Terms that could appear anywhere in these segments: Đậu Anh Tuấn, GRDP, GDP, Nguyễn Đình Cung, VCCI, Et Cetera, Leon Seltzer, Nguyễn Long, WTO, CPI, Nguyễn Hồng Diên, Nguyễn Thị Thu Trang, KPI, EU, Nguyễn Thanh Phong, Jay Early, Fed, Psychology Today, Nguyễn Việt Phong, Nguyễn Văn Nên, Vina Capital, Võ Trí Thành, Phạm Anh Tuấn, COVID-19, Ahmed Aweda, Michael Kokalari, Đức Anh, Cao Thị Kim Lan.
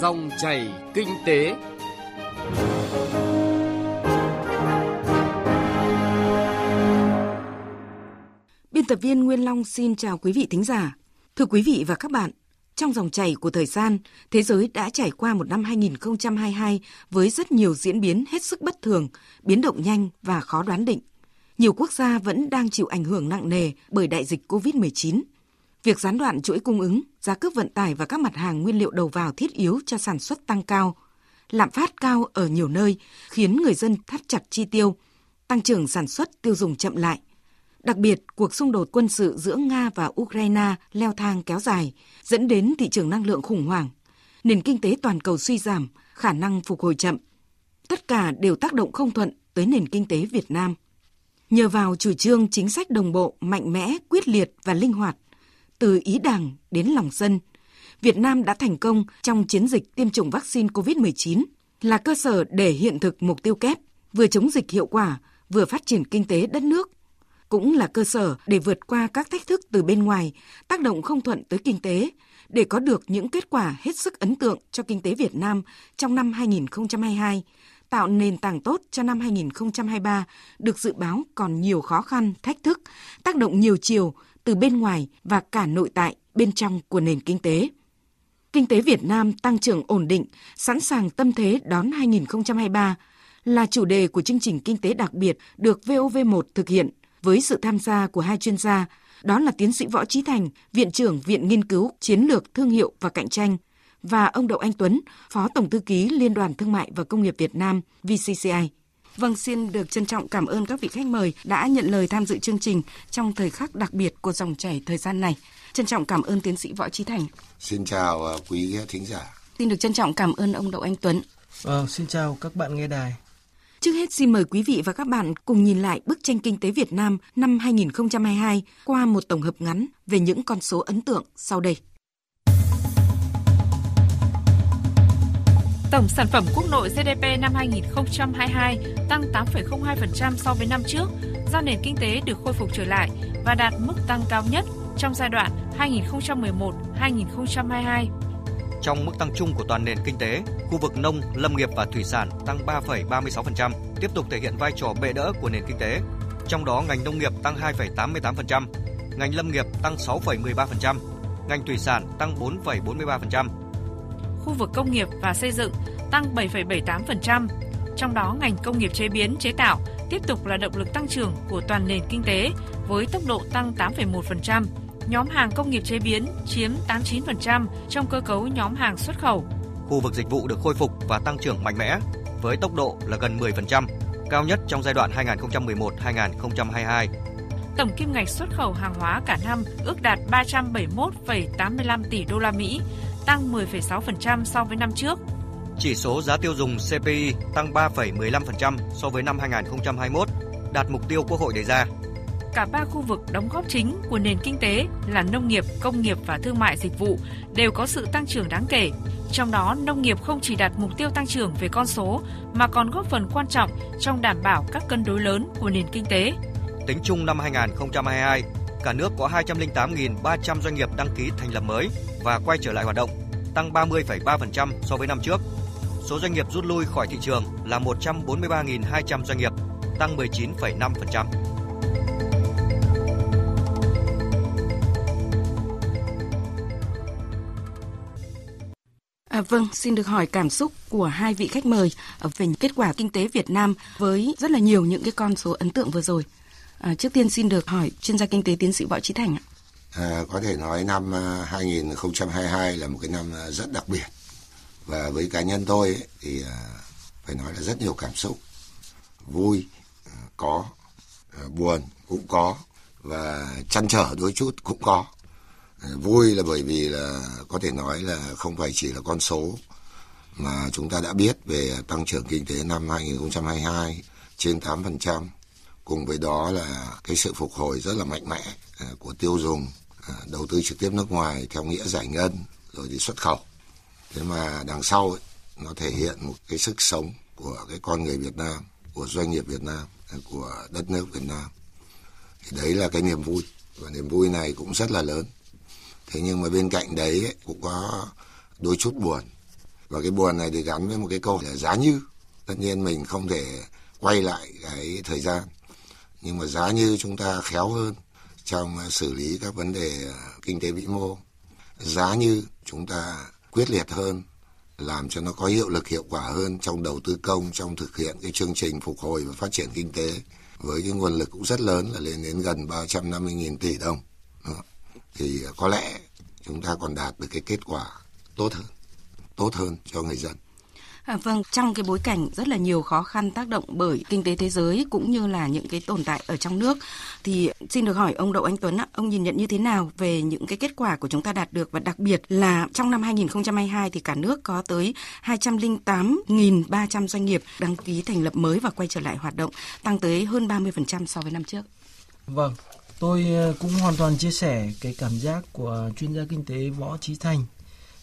Dòng chảy kinh tế. Biên tập viên Nguyễn Long xin chào quý vị thính giả. Thưa quý vị và các bạn, trong dòng chảy của thời gian, thế giới đã trải qua một năm 2022 với rất nhiều diễn biến hết sức bất thường, biến động nhanh và khó đoán định. Nhiều quốc gia vẫn đang chịu ảnh hưởng nặng nề bởi đại dịch COVID-19. Việc gián đoạn chuỗi cung ứng, giá cước vận tải và các mặt hàng nguyên liệu đầu vào thiết yếu cho sản xuất tăng cao, lạm phát cao ở nhiều nơi khiến người dân thắt chặt chi tiêu, tăng trưởng sản xuất tiêu dùng chậm lại. Đặc biệt, cuộc xung đột quân sự giữa Nga và Ukraine leo thang kéo dài, dẫn đến thị trường năng lượng khủng hoảng, nền kinh tế toàn cầu suy giảm, khả năng phục hồi chậm. Tất cả đều tác động không thuận tới nền kinh tế Việt Nam. Nhờ vào chủ trương chính sách đồng bộ, mạnh mẽ, quyết liệt và linh hoạt, từ ý Đảng đến lòng dân, Việt Nam đã thành công trong chiến dịch tiêm chủng vaccine COVID-19, là cơ sở để hiện thực mục tiêu kép, vừa chống dịch hiệu quả, vừa phát triển kinh tế đất nước, cũng là cơ sở để vượt qua các thách thức từ bên ngoài, tác động không thuận tới kinh tế, để có được những kết quả hết sức ấn tượng cho kinh tế Việt Nam trong năm 2022, tạo nền tảng tốt cho năm 2023 được dự báo còn nhiều khó khăn, thách thức, tác động nhiều chiều từ bên ngoài và cả nội tại bên trong của nền kinh tế. Kinh tế Việt Nam tăng trưởng ổn định, sẵn sàng tâm thế đón 2023 là chủ đề của chương trình kinh tế đặc biệt được VOV1 thực hiện với sự tham gia của hai chuyên gia, đó là tiến sĩ Võ Trí Thành, Viện trưởng Viện Nghiên cứu Chiến lược Thương hiệu và Cạnh tranh, và ông Đậu Anh Tuấn, Phó Tổng Thư ký Liên đoàn Thương mại và Công nghiệp Việt Nam, VCCI. Vâng, xin được trân trọng cảm ơn các vị khách mời đã nhận lời tham dự chương trình trong thời khắc đặc biệt của dòng chảy thời gian này. Trân trọng cảm ơn tiến sĩ Võ Trí Thành. Xin chào quý thính giả. Xin được trân trọng cảm ơn ông Đậu Anh Tuấn. Xin chào các bạn nghe đài. Trước hết xin mời quý vị và các bạn cùng nhìn lại bức tranh kinh tế Việt Nam năm 2022 qua một tổng hợp ngắn về những con số ấn tượng sau đây. Tổng sản phẩm quốc nội GDP năm 2022 tăng 8,02% so với năm trước, do nền kinh tế được khôi phục trở lại và đạt mức tăng cao nhất trong giai đoạn 2011-2022. Trong mức tăng chung của toàn nền kinh tế, khu vực nông, lâm nghiệp và thủy sản tăng 3,36%, tiếp tục thể hiện vai trò bệ đỡ của nền kinh tế. Trong đó, ngành nông nghiệp tăng 2,88%, ngành lâm nghiệp tăng 6,13%, ngành thủy sản tăng 4,43%. Khu vực công nghiệp và xây dựng tăng 7,78%, trong đó ngành công nghiệp chế biến chế tạo tiếp tục là động lực tăng trưởng của toàn nền kinh tế với tốc độ tăng 8,1%. Nhóm hàng công nghiệp chế biến chiếm 89% trong cơ cấu nhóm hàng xuất khẩu. Khu vực dịch vụ được khôi phục và tăng trưởng mạnh mẽ với tốc độ là gần 10%, cao nhất trong giai đoạn 2011-2022. Tổng kim ngạch xuất khẩu hàng hóa cả năm ước đạt 371,85 tỷ đô la Mỹ, tăng 10,6% so với năm trước. Chỉ số giá tiêu dùng CPI tăng 3,15% so với năm 2021, đạt mục tiêu Quốc hội đề ra. Cả ba khu vực đóng góp chính của nền kinh tế là nông nghiệp, công nghiệp và thương mại dịch vụ đều có sự tăng trưởng đáng kể. Trong đó, nông nghiệp không chỉ đạt mục tiêu tăng trưởng về con số mà còn góp phần quan trọng trong đảm bảo các cân đối lớn của nền kinh tế. Tính chung năm 2022, cả nước có 208.300 doanh nghiệp đăng ký thành lập mới và quay trở lại hoạt động, tăng 30,3% so với năm trước. Số doanh nghiệp rút lui khỏi thị trường là 143.200 doanh nghiệp, tăng 19,5%. Vâng, xin được hỏi cảm xúc của hai vị khách mời về kết quả kinh tế Việt Nam với rất là nhiều những cái con số ấn tượng vừa rồi. Trước tiên xin được hỏi chuyên gia kinh tế tiến sĩ Võ Trí Thành ạ. Có thể nói năm 2022 là một cái năm rất đặc biệt. Và với cá nhân tôi ấy, thì phải nói là rất nhiều cảm xúc. Vui, có. Buồn, cũng có. Và trăn trở đôi chút, cũng có. Vui là bởi vì là có thể nói là không phải chỉ là con số mà chúng ta đã biết về tăng trưởng kinh tế năm 2022 trên 8%, cùng với đó là cái sự phục hồi rất là mạnh mẽ của tiêu dùng, đầu tư trực tiếp nước ngoài theo nghĩa giải ngân rồi thì xuất khẩu. Thế mà đằng sau ấy, nó thể hiện một cái sức sống của cái con người Việt Nam, của doanh nghiệp Việt Nam, của đất nước Việt Nam. Thì đấy là cái niềm vui, và niềm vui này cũng rất là lớn. Thế nhưng mà bên cạnh đấy ấy, cũng có đôi chút buồn. Và cái buồn này thì gắn với một cái câu là giá như. Tất nhiên mình không thể quay lại cái thời gian, nhưng mà giá như chúng ta khéo hơn trong xử lý các vấn đề kinh tế vĩ mô, giá như chúng ta quyết liệt hơn, làm cho nó có hiệu lực hiệu quả hơn trong đầu tư công, trong thực hiện cái chương trình phục hồi và phát triển kinh tế với cái nguồn lực cũng rất lớn là lên đến gần 350.000 tỷ đồng. Thì có lẽ chúng ta còn đạt được cái kết quả tốt hơn cho người dân. Vâng, trong cái bối cảnh rất là nhiều khó khăn tác động bởi kinh tế thế giới cũng như là những cái tồn tại ở trong nước, thì xin được hỏi ông Đậu Anh Tuấn, ông nhìn nhận như thế nào về những cái kết quả của chúng ta đạt được, và đặc biệt là trong năm 2022 thì cả nước có tới 208.300 doanh nghiệp đăng ký thành lập mới và quay trở lại hoạt động, tăng tới hơn 30% so với năm trước. Vâng, tôi cũng hoàn toàn chia sẻ cái cảm giác của chuyên gia kinh tế Võ Trí Thành.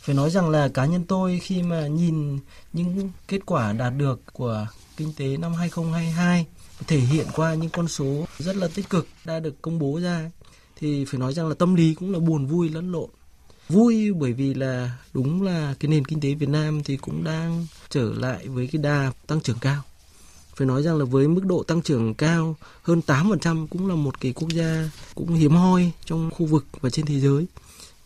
Phải nói rằng là cá nhân tôi khi mà nhìn những kết quả đạt được của kinh tế năm 2022 thể hiện qua những con số rất là tích cực đã được công bố ra, thì phải nói rằng là tâm lý cũng là buồn vui lẫn lộn. Vui bởi vì là đúng là cái nền kinh tế Việt Nam thì cũng đang trở lại với cái đà tăng trưởng cao. Phải nói rằng là với mức độ tăng trưởng cao hơn 8% cũng là một cái quốc gia cũng hiếm hoi trong khu vực và trên thế giới.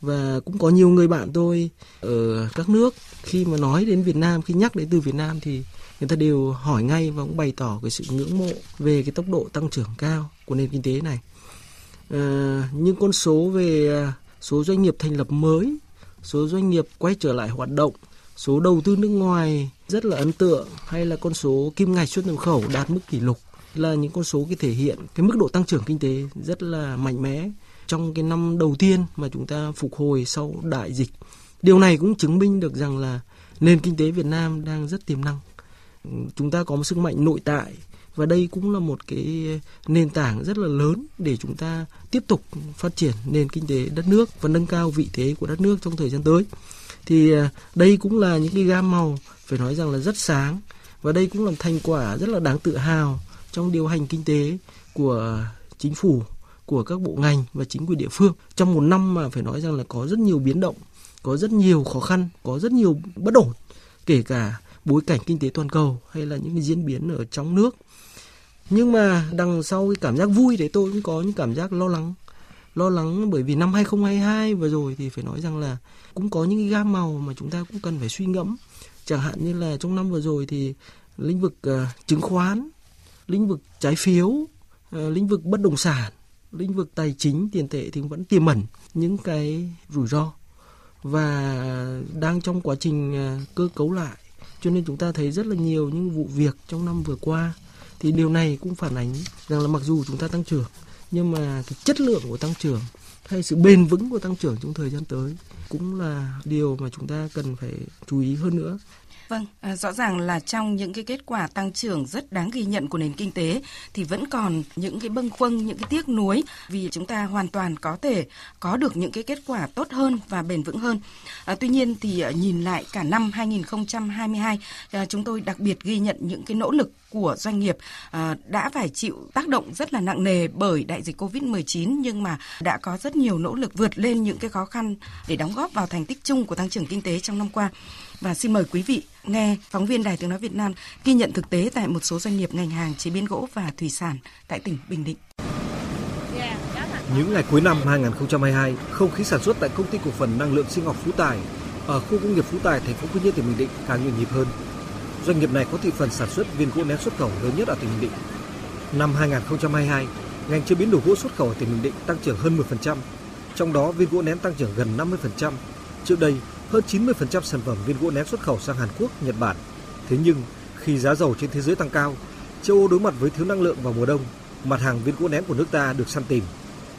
Và cũng có nhiều người bạn tôi ở các nước khi mà nói đến Việt Nam, khi nhắc đến từ Việt Nam thì người ta đều hỏi ngay và cũng bày tỏ cái sự ngưỡng mộ về cái tốc độ tăng trưởng cao của nền kinh tế này. Những con số về số doanh nghiệp thành lập mới, số doanh nghiệp quay trở lại hoạt động, số đầu tư nước ngoài rất là ấn tượng, hay là con số kim ngạch xuất nhập khẩu đạt mức kỷ lục, là những con số cái thể hiện cái mức độ tăng trưởng kinh tế rất là mạnh mẽ trong cái năm đầu tiên mà chúng ta phục hồi sau đại dịch. Điều này cũng chứng minh được rằng là nền kinh tế Việt Nam đang rất tiềm năng. Chúng ta có một sức mạnh nội tại, và đây cũng là một cái nền tảng rất là lớn để chúng ta tiếp tục phát triển nền kinh tế đất nước và nâng cao vị thế của đất nước trong thời gian tới. Thì đây cũng là những cái gam màu phải nói rằng là rất sáng, và đây cũng là thành quả rất là đáng tự hào trong điều hành kinh tế của chính phủ, của các bộ ngành và chính quyền địa phương trong một năm mà phải nói rằng là có rất nhiều biến động, có rất nhiều khó khăn, có rất nhiều bất ổn, kể cả bối cảnh kinh tế toàn cầu hay là những cái diễn biến ở trong nước. Nhưng mà đằng sau cái cảm giác vui đấy, tôi cũng có những cảm giác lo lắng bởi vì năm 2022 vừa rồi thì phải nói rằng là cũng có những cái gam màu mà chúng ta cũng cần phải suy ngẫm. Chẳng hạn như là trong năm vừa rồi thì lĩnh vực chứng khoán, lĩnh vực trái phiếu, lĩnh vực bất động sản, lĩnh vực tài chính tiền tệ thì vẫn tiềm ẩn những cái rủi ro và đang trong quá trình cơ cấu lại, cho nên chúng ta thấy rất là nhiều những vụ việc trong năm vừa qua. Thì điều này cũng phản ánh rằng là mặc dù chúng ta tăng trưởng, nhưng mà cái chất lượng của tăng trưởng hay sự bền vững của tăng trưởng trong thời gian tới cũng là điều mà chúng ta cần phải chú ý hơn nữa. Vâng, rõ ràng là trong những cái kết quả tăng trưởng rất đáng ghi nhận của nền kinh tế thì vẫn còn những cái bâng khuâng, những cái tiếc nuối, vì chúng ta hoàn toàn có thể có được những cái kết quả tốt hơn và bền vững hơn. Tuy nhiên thì nhìn lại cả năm 2022, chúng tôi đặc biệt ghi nhận những cái nỗ lực của doanh nghiệp đã phải chịu tác động rất là nặng nề bởi đại dịch Covid-19, nhưng mà đã có rất nhiều nỗ lực vượt lên những cái khó khăn để đóng góp vào thành tích chung của tăng trưởng kinh tế trong năm qua. Và xin mời quý vị nghe phóng viên Đài Tiếng Nói Việt Nam ghi nhận thực tế tại một số doanh nghiệp ngành hàng chế biến gỗ và thủy sản tại tỉnh Bình Định. Những ngày cuối năm 2022, không khí sản xuất tại công ty cổ phần năng lượng sinh học Phú Tài ở khu công nghiệp Phú Tài, thành phố Quy Nhơn, tỉnh Bình Định càng nhộn nhịp hơn. Doanh nghiệp này có thị phần sản xuất viên gỗ nén xuất khẩu lớn nhất ở tỉnh Bình Định. Năm 2022, ngành chế biến đồ gỗ xuất khẩu ở tỉnh Bình Định tăng trưởng hơn 10%, trong đó viên gỗ nén tăng trưởng gần 50%. Trước đây, hơn 90% sản phẩm viên gỗ nén xuất khẩu sang Hàn Quốc, Nhật Bản. Thế nhưng, khi giá dầu trên thế giới tăng cao, châu Âu đối mặt với thiếu năng lượng vào mùa đông, mặt hàng viên gỗ nén của nước ta được săn tìm.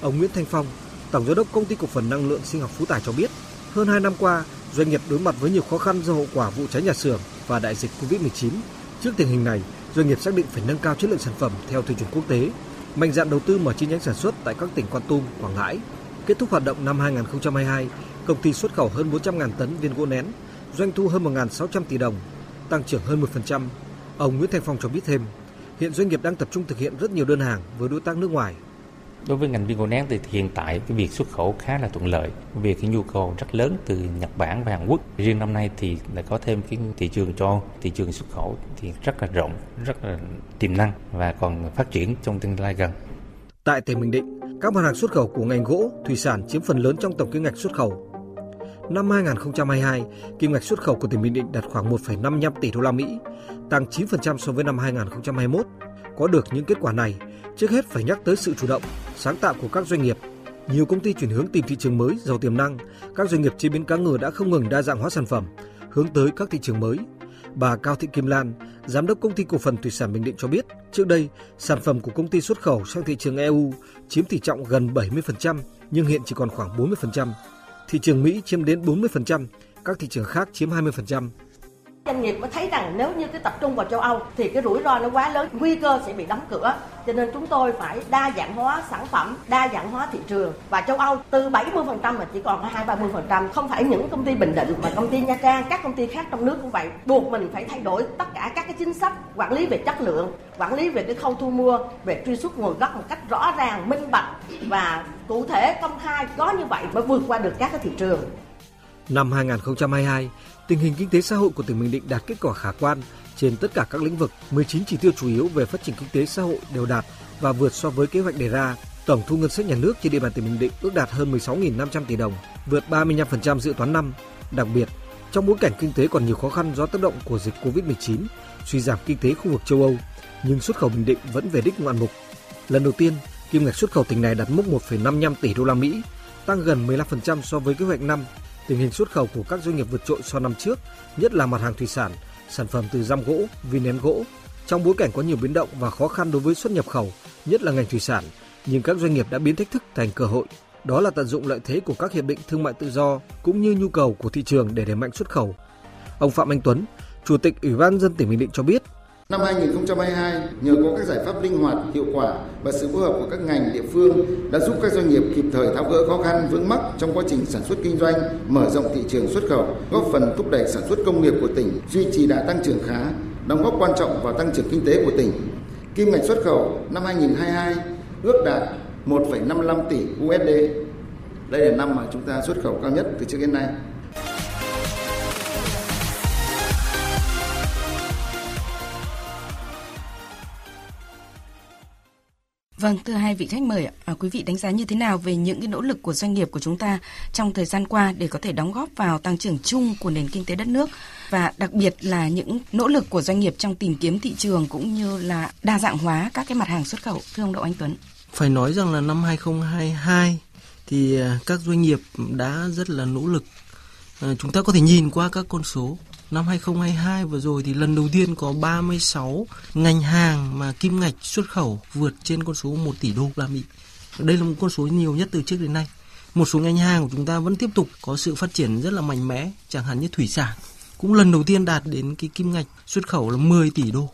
Ông Nguyễn Thanh Phong, Tổng Giám đốc Công ty Cổ phần Năng lượng Sinh học Phú Tài cho biết, hơn 2 năm qua, doanh nghiệp đối mặt với nhiều khó khăn do hậu quả vụ cháy nhà xưởng và đại dịch Covid-19. Trước tình hình này, doanh nghiệp xác định phải nâng cao chất lượng sản phẩm theo tiêu chuẩn quốc tế, mạnh dạn đầu tư mở chi nhánh sản xuất tại các tỉnh Kon Tum, Quảng Ngãi. Kết thúc hoạt động năm 2022, công ty xuất khẩu hơn 400.000 tấn viên gỗ nén, doanh thu hơn 1.600 tỷ đồng, tăng trưởng hơn 10%. Ông Nguyễn Thanh Phong cho biết thêm, hiện doanh nghiệp đang tập trung thực hiện rất nhiều đơn hàng với đối tác nước ngoài. Đối với ngành viên gỗ nén thì hiện tại cái việc xuất khẩu khá là thuận lợi, vì cái nhu cầu rất lớn từ Nhật Bản và Hàn Quốc. Riêng năm nay thì đã có thêm cái thị trường cho thị trường xuất khẩu thì rất là rộng, rất là tiềm năng và còn phát triển trong tương lai gần. Tại tỉnh Bình Định, các mặt hàng xuất khẩu của ngành gỗ, thủy sản chiếm phần lớn trong tổng kim ngạch xuất khẩu. Năm 2022, kim ngạch xuất khẩu của tỉnh Bình Định đạt khoảng 1,55 tỷ đô la Mỹ, tăng 9% so với năm 2021. Có được những kết quả này, trước hết phải nhắc tới sự chủ động, sáng tạo của các doanh nghiệp. Nhiều công ty chuyển hướng tìm thị trường mới, giàu tiềm năng. Các doanh nghiệp chế biến cá ngừ đã không ngừng đa dạng hóa sản phẩm, hướng tới các thị trường mới. Bà Cao Thị Kim Lan, Giám đốc Công ty Cổ phần Thủy sản Bình Định cho biết, trước đây, sản phẩm của công ty xuất khẩu sang thị trường EU chiếm tỷ trọng gần 70%, nhưng hiện chỉ còn khoảng 40%. Thị trường Mỹ chiếm đến 40%, các thị trường khác chiếm 20%. Doanh nghiệp mới thấy rằng nếu như cái tập trung vào châu Âu thì cái rủi ro nó quá lớn, nguy cơ sẽ bị đóng cửa. Cho nên chúng tôi phải đa dạng hóa sản phẩm, đa dạng hóa thị trường. Và châu Âu từ 70% mà chỉ còn 20-30%. Không phải những công ty Bình Định mà công ty Nha Trang, các công ty khác trong nước cũng vậy. Buộc mình phải thay đổi tất cả các cái chính sách quản lý về chất lượng, quản lý về cái khâu thu mua, về truy xuất nguồn gốc một cách rõ ràng, minh bạch và cụ thể công khai. Có như vậy mới vượt qua được các cái thị trường. Năm 2022, tình hình kinh tế xã hội của tỉnh Bình Định đạt kết quả khả quan trên tất cả các lĩnh vực. 19 chỉ tiêu chủ yếu về phát triển kinh tế xã hội đều đạt và vượt so với kế hoạch đề ra. Tổng thu ngân sách nhà nước trên địa bàn tỉnh Bình Định ước đạt hơn 16.500 tỷ đồng, vượt 35% dự toán năm. Đặc biệt, trong bối cảnh kinh tế còn nhiều khó khăn do tác động của dịch Covid-19, suy giảm kinh tế khu vực châu Âu, nhưng xuất khẩu Bình Định vẫn về đích ngoạn mục. Lần đầu tiên, kim ngạch xuất khẩu tỉnh này đạt mức 1,55 tỷ đô la Mỹ, tăng gần 15% so với kế hoạch năm. Tình hình xuất khẩu của các doanh nghiệp vượt trội so năm trước, nhất là mặt hàng thủy sản, sản phẩm từ giam gỗ, vi nén gỗ. Trong bối cảnh có nhiều biến động và khó khăn đối với xuất nhập khẩu, nhất là ngành thủy sản, nhưng các doanh nghiệp đã biến thách thức thành cơ hội. Đó là tận dụng lợi thế của các hiệp định thương mại tự do cũng như nhu cầu của thị trường để đẩy mạnh xuất khẩu. Ông Phạm Anh Tuấn, Chủ tịch Ủy ban nhân dân tỉnh Bình Định cho biết, năm 2022, nhờ có các giải pháp linh hoạt, hiệu quả và sự phối hợp của các ngành địa phương đã giúp các doanh nghiệp kịp thời tháo gỡ khó khăn vướng mắc trong quá trình sản xuất kinh doanh, mở rộng thị trường xuất khẩu, góp phần thúc đẩy sản xuất công nghiệp của tỉnh, duy trì đà tăng trưởng khá, đóng góp quan trọng vào tăng trưởng kinh tế của tỉnh. Kim ngạch xuất khẩu năm 2022 ước đạt 1,55 tỷ USD. Đây là năm mà chúng ta xuất khẩu cao nhất từ trước đến nay. Vâng, thưa hai vị khách mời, quý vị đánh giá như thế nào về những cái nỗ lực của doanh nghiệp của chúng ta trong thời gian qua để có thể đóng góp vào tăng trưởng chung của nền kinh tế đất nước, và đặc biệt là những nỗ lực của doanh nghiệp trong tìm kiếm thị trường cũng như là đa dạng hóa các cái mặt hàng xuất khẩu, thưa ông Đậu Anh Tuấn? Phải nói rằng là năm 2022 thì các doanh nghiệp đã rất là nỗ lực. Chúng ta có thể nhìn qua các con số. Năm 2022 vừa rồi thì lần đầu tiên có 36 ngành hàng mà kim ngạch xuất khẩu vượt trên con số 1 tỷ đô la Mỹ. Đây là một con số nhiều nhất từ trước đến nay. Một số ngành hàng của chúng ta vẫn tiếp tục có sự phát triển rất là mạnh mẽ, chẳng hạn như thủy sản. Cũng lần đầu tiên đạt đến cái kim ngạch xuất khẩu là 10 tỷ đô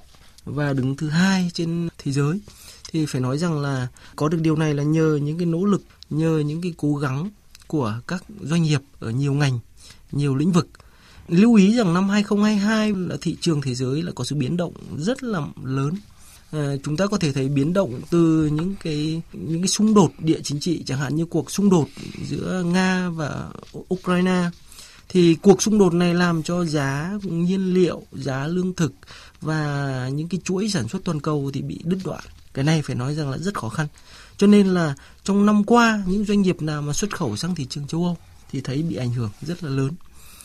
và đứng thứ 2 trên thế giới. Thì phải nói rằng là có được điều này là nhờ những cái nỗ lực, nhờ những cái cố gắng của các doanh nghiệp ở nhiều ngành, nhiều lĩnh vực. Lưu ý rằng năm 2022 là thị trường thế giới là có sự biến động rất là lớn. Chúng ta có thể thấy biến động từ những cái xung đột địa chính trị, chẳng hạn như cuộc xung đột giữa Nga và Ukraine. Thì cuộc xung đột này làm cho giá nhiên liệu, giá lương thực và những cái chuỗi sản xuất toàn cầu thì bị đứt đoạn. Cái này phải nói rằng là rất khó khăn. Cho nên là trong năm qua, những doanh nghiệp nào mà xuất khẩu sang thị trường châu Âu thì thấy bị ảnh hưởng rất là lớn.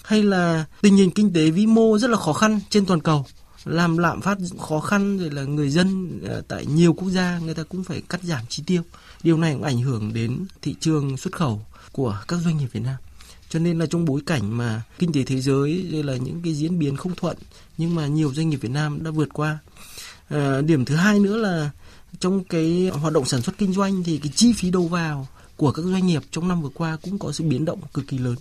Hay là tình hình kinh tế vĩ mô rất là khó khăn trên toàn cầu, làm lạm phát khó khăn, rồi là người dân tại nhiều quốc gia người ta cũng phải cắt giảm chi tiêu. Điều này cũng ảnh hưởng đến thị trường xuất khẩu của các doanh nghiệp Việt Nam. Cho nên là trong bối cảnh mà kinh tế thế giới rồi là những cái diễn biến không thuận, nhưng mà nhiều doanh nghiệp Việt Nam đã vượt qua. Điểm thứ hai nữa là trong cái hoạt động sản xuất kinh doanh thì cái chi phí đầu vào của các doanh nghiệp trong năm vừa qua cũng có sự biến động cực kỳ lớn.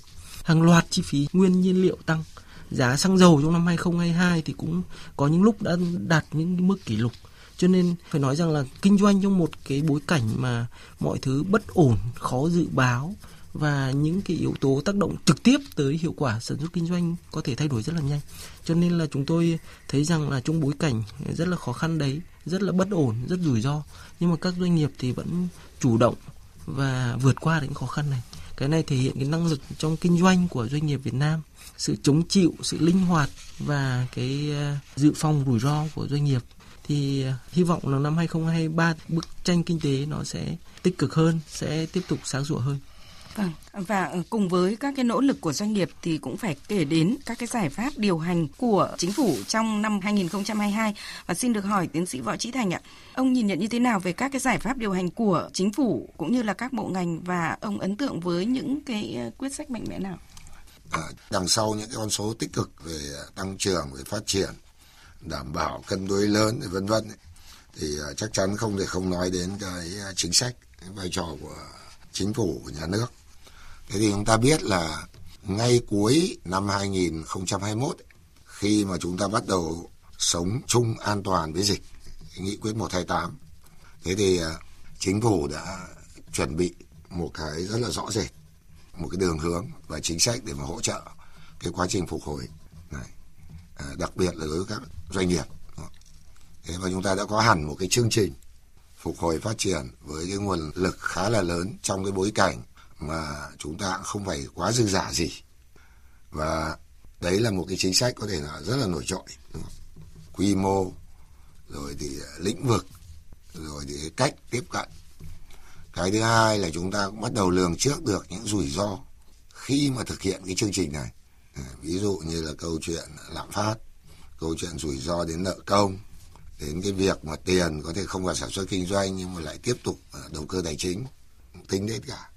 Hàng loạt chi phí nguyên nhiên liệu tăng, giá xăng dầu trong năm 2022 thì cũng có những lúc đã đạt những mức kỷ lục. Cho nên phải nói rằng là kinh doanh trong một cái bối cảnh mà mọi thứ bất ổn, khó dự báo và những cái yếu tố tác động trực tiếp tới hiệu quả sản xuất kinh doanh có thể thay đổi rất là nhanh. Cho nên là chúng tôi thấy rằng là trong bối cảnh rất là khó khăn đấy, rất là bất ổn, rất rủi ro, nhưng mà các doanh nghiệp thì vẫn chủ động và vượt qua những khó khăn này. Cái này thể hiện cái năng lực trong kinh doanh của doanh nghiệp Việt Nam, sự chống chịu, sự linh hoạt và cái dự phòng rủi ro của doanh nghiệp. Thì hy vọng là năm 2023 bức tranh kinh tế nó sẽ tích cực hơn, sẽ tiếp tục sáng sủa hơn. Và cùng với các cái nỗ lực của doanh nghiệp thì cũng phải kể đến các cái giải pháp điều hành của chính phủ trong năm 2022. Và xin được hỏi tiến sĩ Võ Trí Thành ạ, ông nhìn nhận như thế nào về các cái giải pháp điều hành của chính phủ cũng như là các bộ ngành, và ông ấn tượng với những cái quyết sách mạnh mẽ nào? Đằng sau những cái con số tích cực về tăng trưởng, về phát triển, đảm bảo cân đối lớn v.v. thì chắc chắn không thể không nói đến cái chính sách, cái vai trò của chính phủ, của nhà nước. Thế thì chúng ta biết là ngay cuối năm 2021, khi mà chúng ta bắt đầu sống chung an toàn với dịch, nghị quyết 128, thế thì chính phủ đã chuẩn bị một cái rất là rõ rệt, một cái đường hướng và chính sách để mà hỗ trợ cái quá trình phục hồi này, đặc biệt là đối với các doanh nghiệp. Thế và chúng ta đã có hẳn một cái chương trình phục hồi phát triển với cái nguồn lực khá là lớn trong cái bối cảnh mà chúng ta không phải quá dư giả gì. Và đấy là một cái chính sách có thể là rất là nổi trội. Quy mô, rồi thì lĩnh vực, rồi thì cách tiếp cận. Cái thứ hai là chúng ta cũng bắt đầu lường trước được những rủi ro khi mà thực hiện cái chương trình này. Ví dụ như là câu chuyện lạm phát, câu chuyện rủi ro đến nợ công, đến cái việc mà tiền có thể không vào sản xuất kinh doanh nhưng mà lại tiếp tục đầu cơ tài chính, tính đến cả.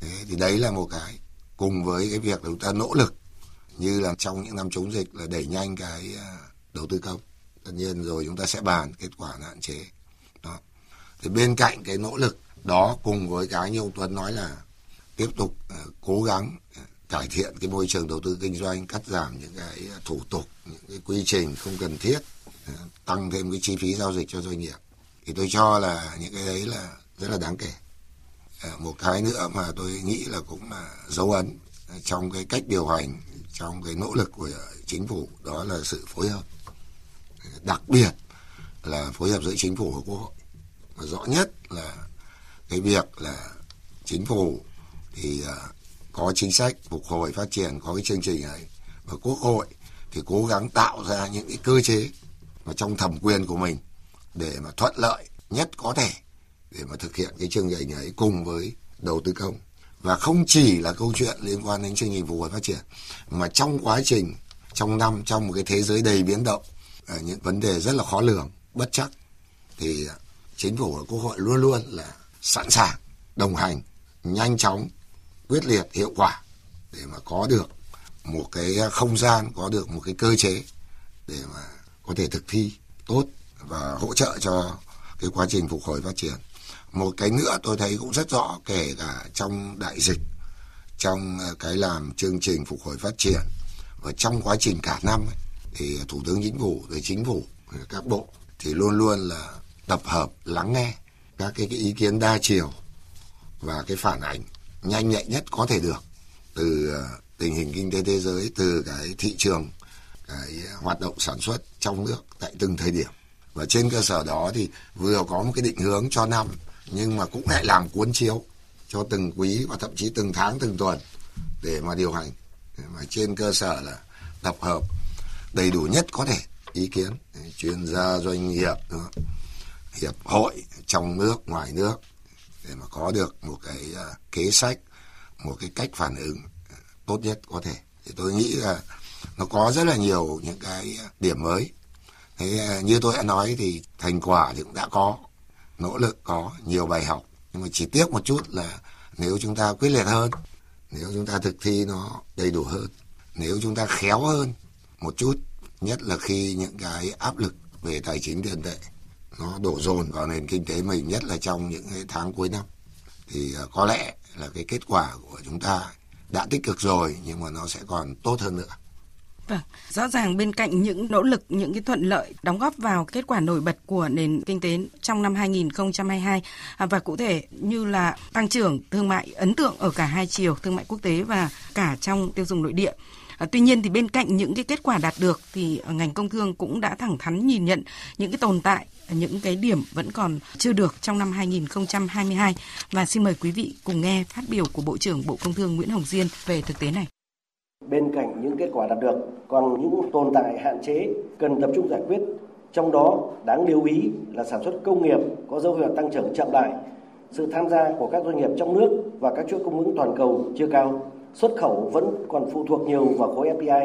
Thế thì đấy là một cái, cùng với cái việc chúng ta nỗ lực như là trong những năm chống dịch là đẩy nhanh cái đầu tư công. Tất nhiên rồi chúng ta sẽ bàn kết quả là hạn chế. Đó. Thì bên cạnh cái nỗ lực đó cùng với cái như ông Tuấn nói là tiếp tục cố gắng cải thiện cái môi trường đầu tư kinh doanh, cắt giảm những cái thủ tục, những cái quy trình không cần thiết, tăng thêm cái chi phí giao dịch cho doanh nghiệp. Thì tôi cho là những cái đấy là rất là đáng kể. Một cái nữa mà tôi nghĩ là cũng là dấu ấn trong cái cách điều hành, trong cái nỗ lực của chính phủ, đó là sự phối hợp. Đặc biệt là phối hợp giữa chính phủ và quốc hội. Và rõ nhất là cái việc là chính phủ thì có chính sách phục hồi phát triển, có cái chương trình ấy, và quốc hội thì cố gắng tạo ra những cái cơ chế mà trong thẩm quyền của mình để mà thuận lợi nhất có thể để mà thực hiện cái chương trình ấy cùng với đầu tư công. Và không chỉ là câu chuyện liên quan đến chương trình phục hồi phát triển, mà trong quá trình, trong năm, trong một cái thế giới đầy biến động, những vấn đề rất là khó lường, bất chắc, thì chính phủ và quốc hội luôn luôn là sẵn sàng đồng hành, nhanh chóng, quyết liệt, hiệu quả để mà có được một cái không gian, có được một cái cơ chế để mà có thể thực thi tốt và hỗ trợ cho cái quá trình phục hồi phát triển. Một cái nữa tôi thấy cũng rất rõ, kể cả trong đại dịch, trong cái làm chương trình phục hồi phát triển và trong quá trình cả năm ấy, thì Thủ tướng Chính phủ, rồi Chính phủ, các bộ thì luôn luôn là tập hợp lắng nghe các cái ý kiến đa chiều và cái phản ảnh nhanh nhạy nhất có thể được từ tình hình kinh tế thế giới, từ cái thị trường, cái hoạt động sản xuất trong nước tại từng thời điểm. Và trên cơ sở đó thì vừa có một cái định hướng cho năm, nhưng mà cũng lại làm cuốn chiếu cho từng quý và thậm chí từng tháng, từng tuần để mà điều hành. Mà trên cơ sở là tập hợp đầy đủ nhất có thể ý kiến chuyên gia, doanh nghiệp, hiệp hội trong nước, ngoài nước để mà có được một cái kế sách, một cái cách phản ứng tốt nhất có thể. Thì tôi nghĩ là nó có rất là nhiều những cái điểm mới. Thế như tôi đã nói thì thành quả thì cũng đã có, nỗ lực có, nhiều bài học. Nhưng mà chỉ tiếc một chút là nếu chúng ta quyết liệt hơn, nếu chúng ta thực thi nó đầy đủ hơn, nếu chúng ta khéo hơn một chút, nhất là khi những cái áp lực về tài chính tiền tệ nó đổ dồn vào nền kinh tế mình, nhất là trong những cái tháng cuối năm, thì có lẽ là cái kết quả của chúng ta đã tích cực rồi nhưng mà nó sẽ còn tốt hơn nữa. Vâng, rõ ràng bên cạnh những nỗ lực, những cái thuận lợi đóng góp vào kết quả nổi bật của nền kinh tế trong năm 2022 và cụ thể như là tăng trưởng thương mại ấn tượng ở cả hai chiều, thương mại quốc tế và cả trong tiêu dùng nội địa. Tuy nhiên thì bên cạnh những cái kết quả đạt được thì ngành công thương cũng đã thẳng thắn nhìn nhận những cái tồn tại, những cái điểm vẫn còn chưa được trong năm 2022 và xin mời quý vị cùng nghe phát biểu của Bộ trưởng Bộ Công Thương Nguyễn Hồng Diên về thực tế này. Bên cạnh những kết quả đạt được, còn những tồn tại hạn chế cần tập trung giải quyết. Trong đó, đáng lưu ý là sản xuất công nghiệp có dấu hiệu tăng trưởng chậm lại, sự tham gia của các doanh nghiệp trong nước và các chuỗi cung ứng toàn cầu chưa cao, xuất khẩu vẫn còn phụ thuộc nhiều vào khối FDI,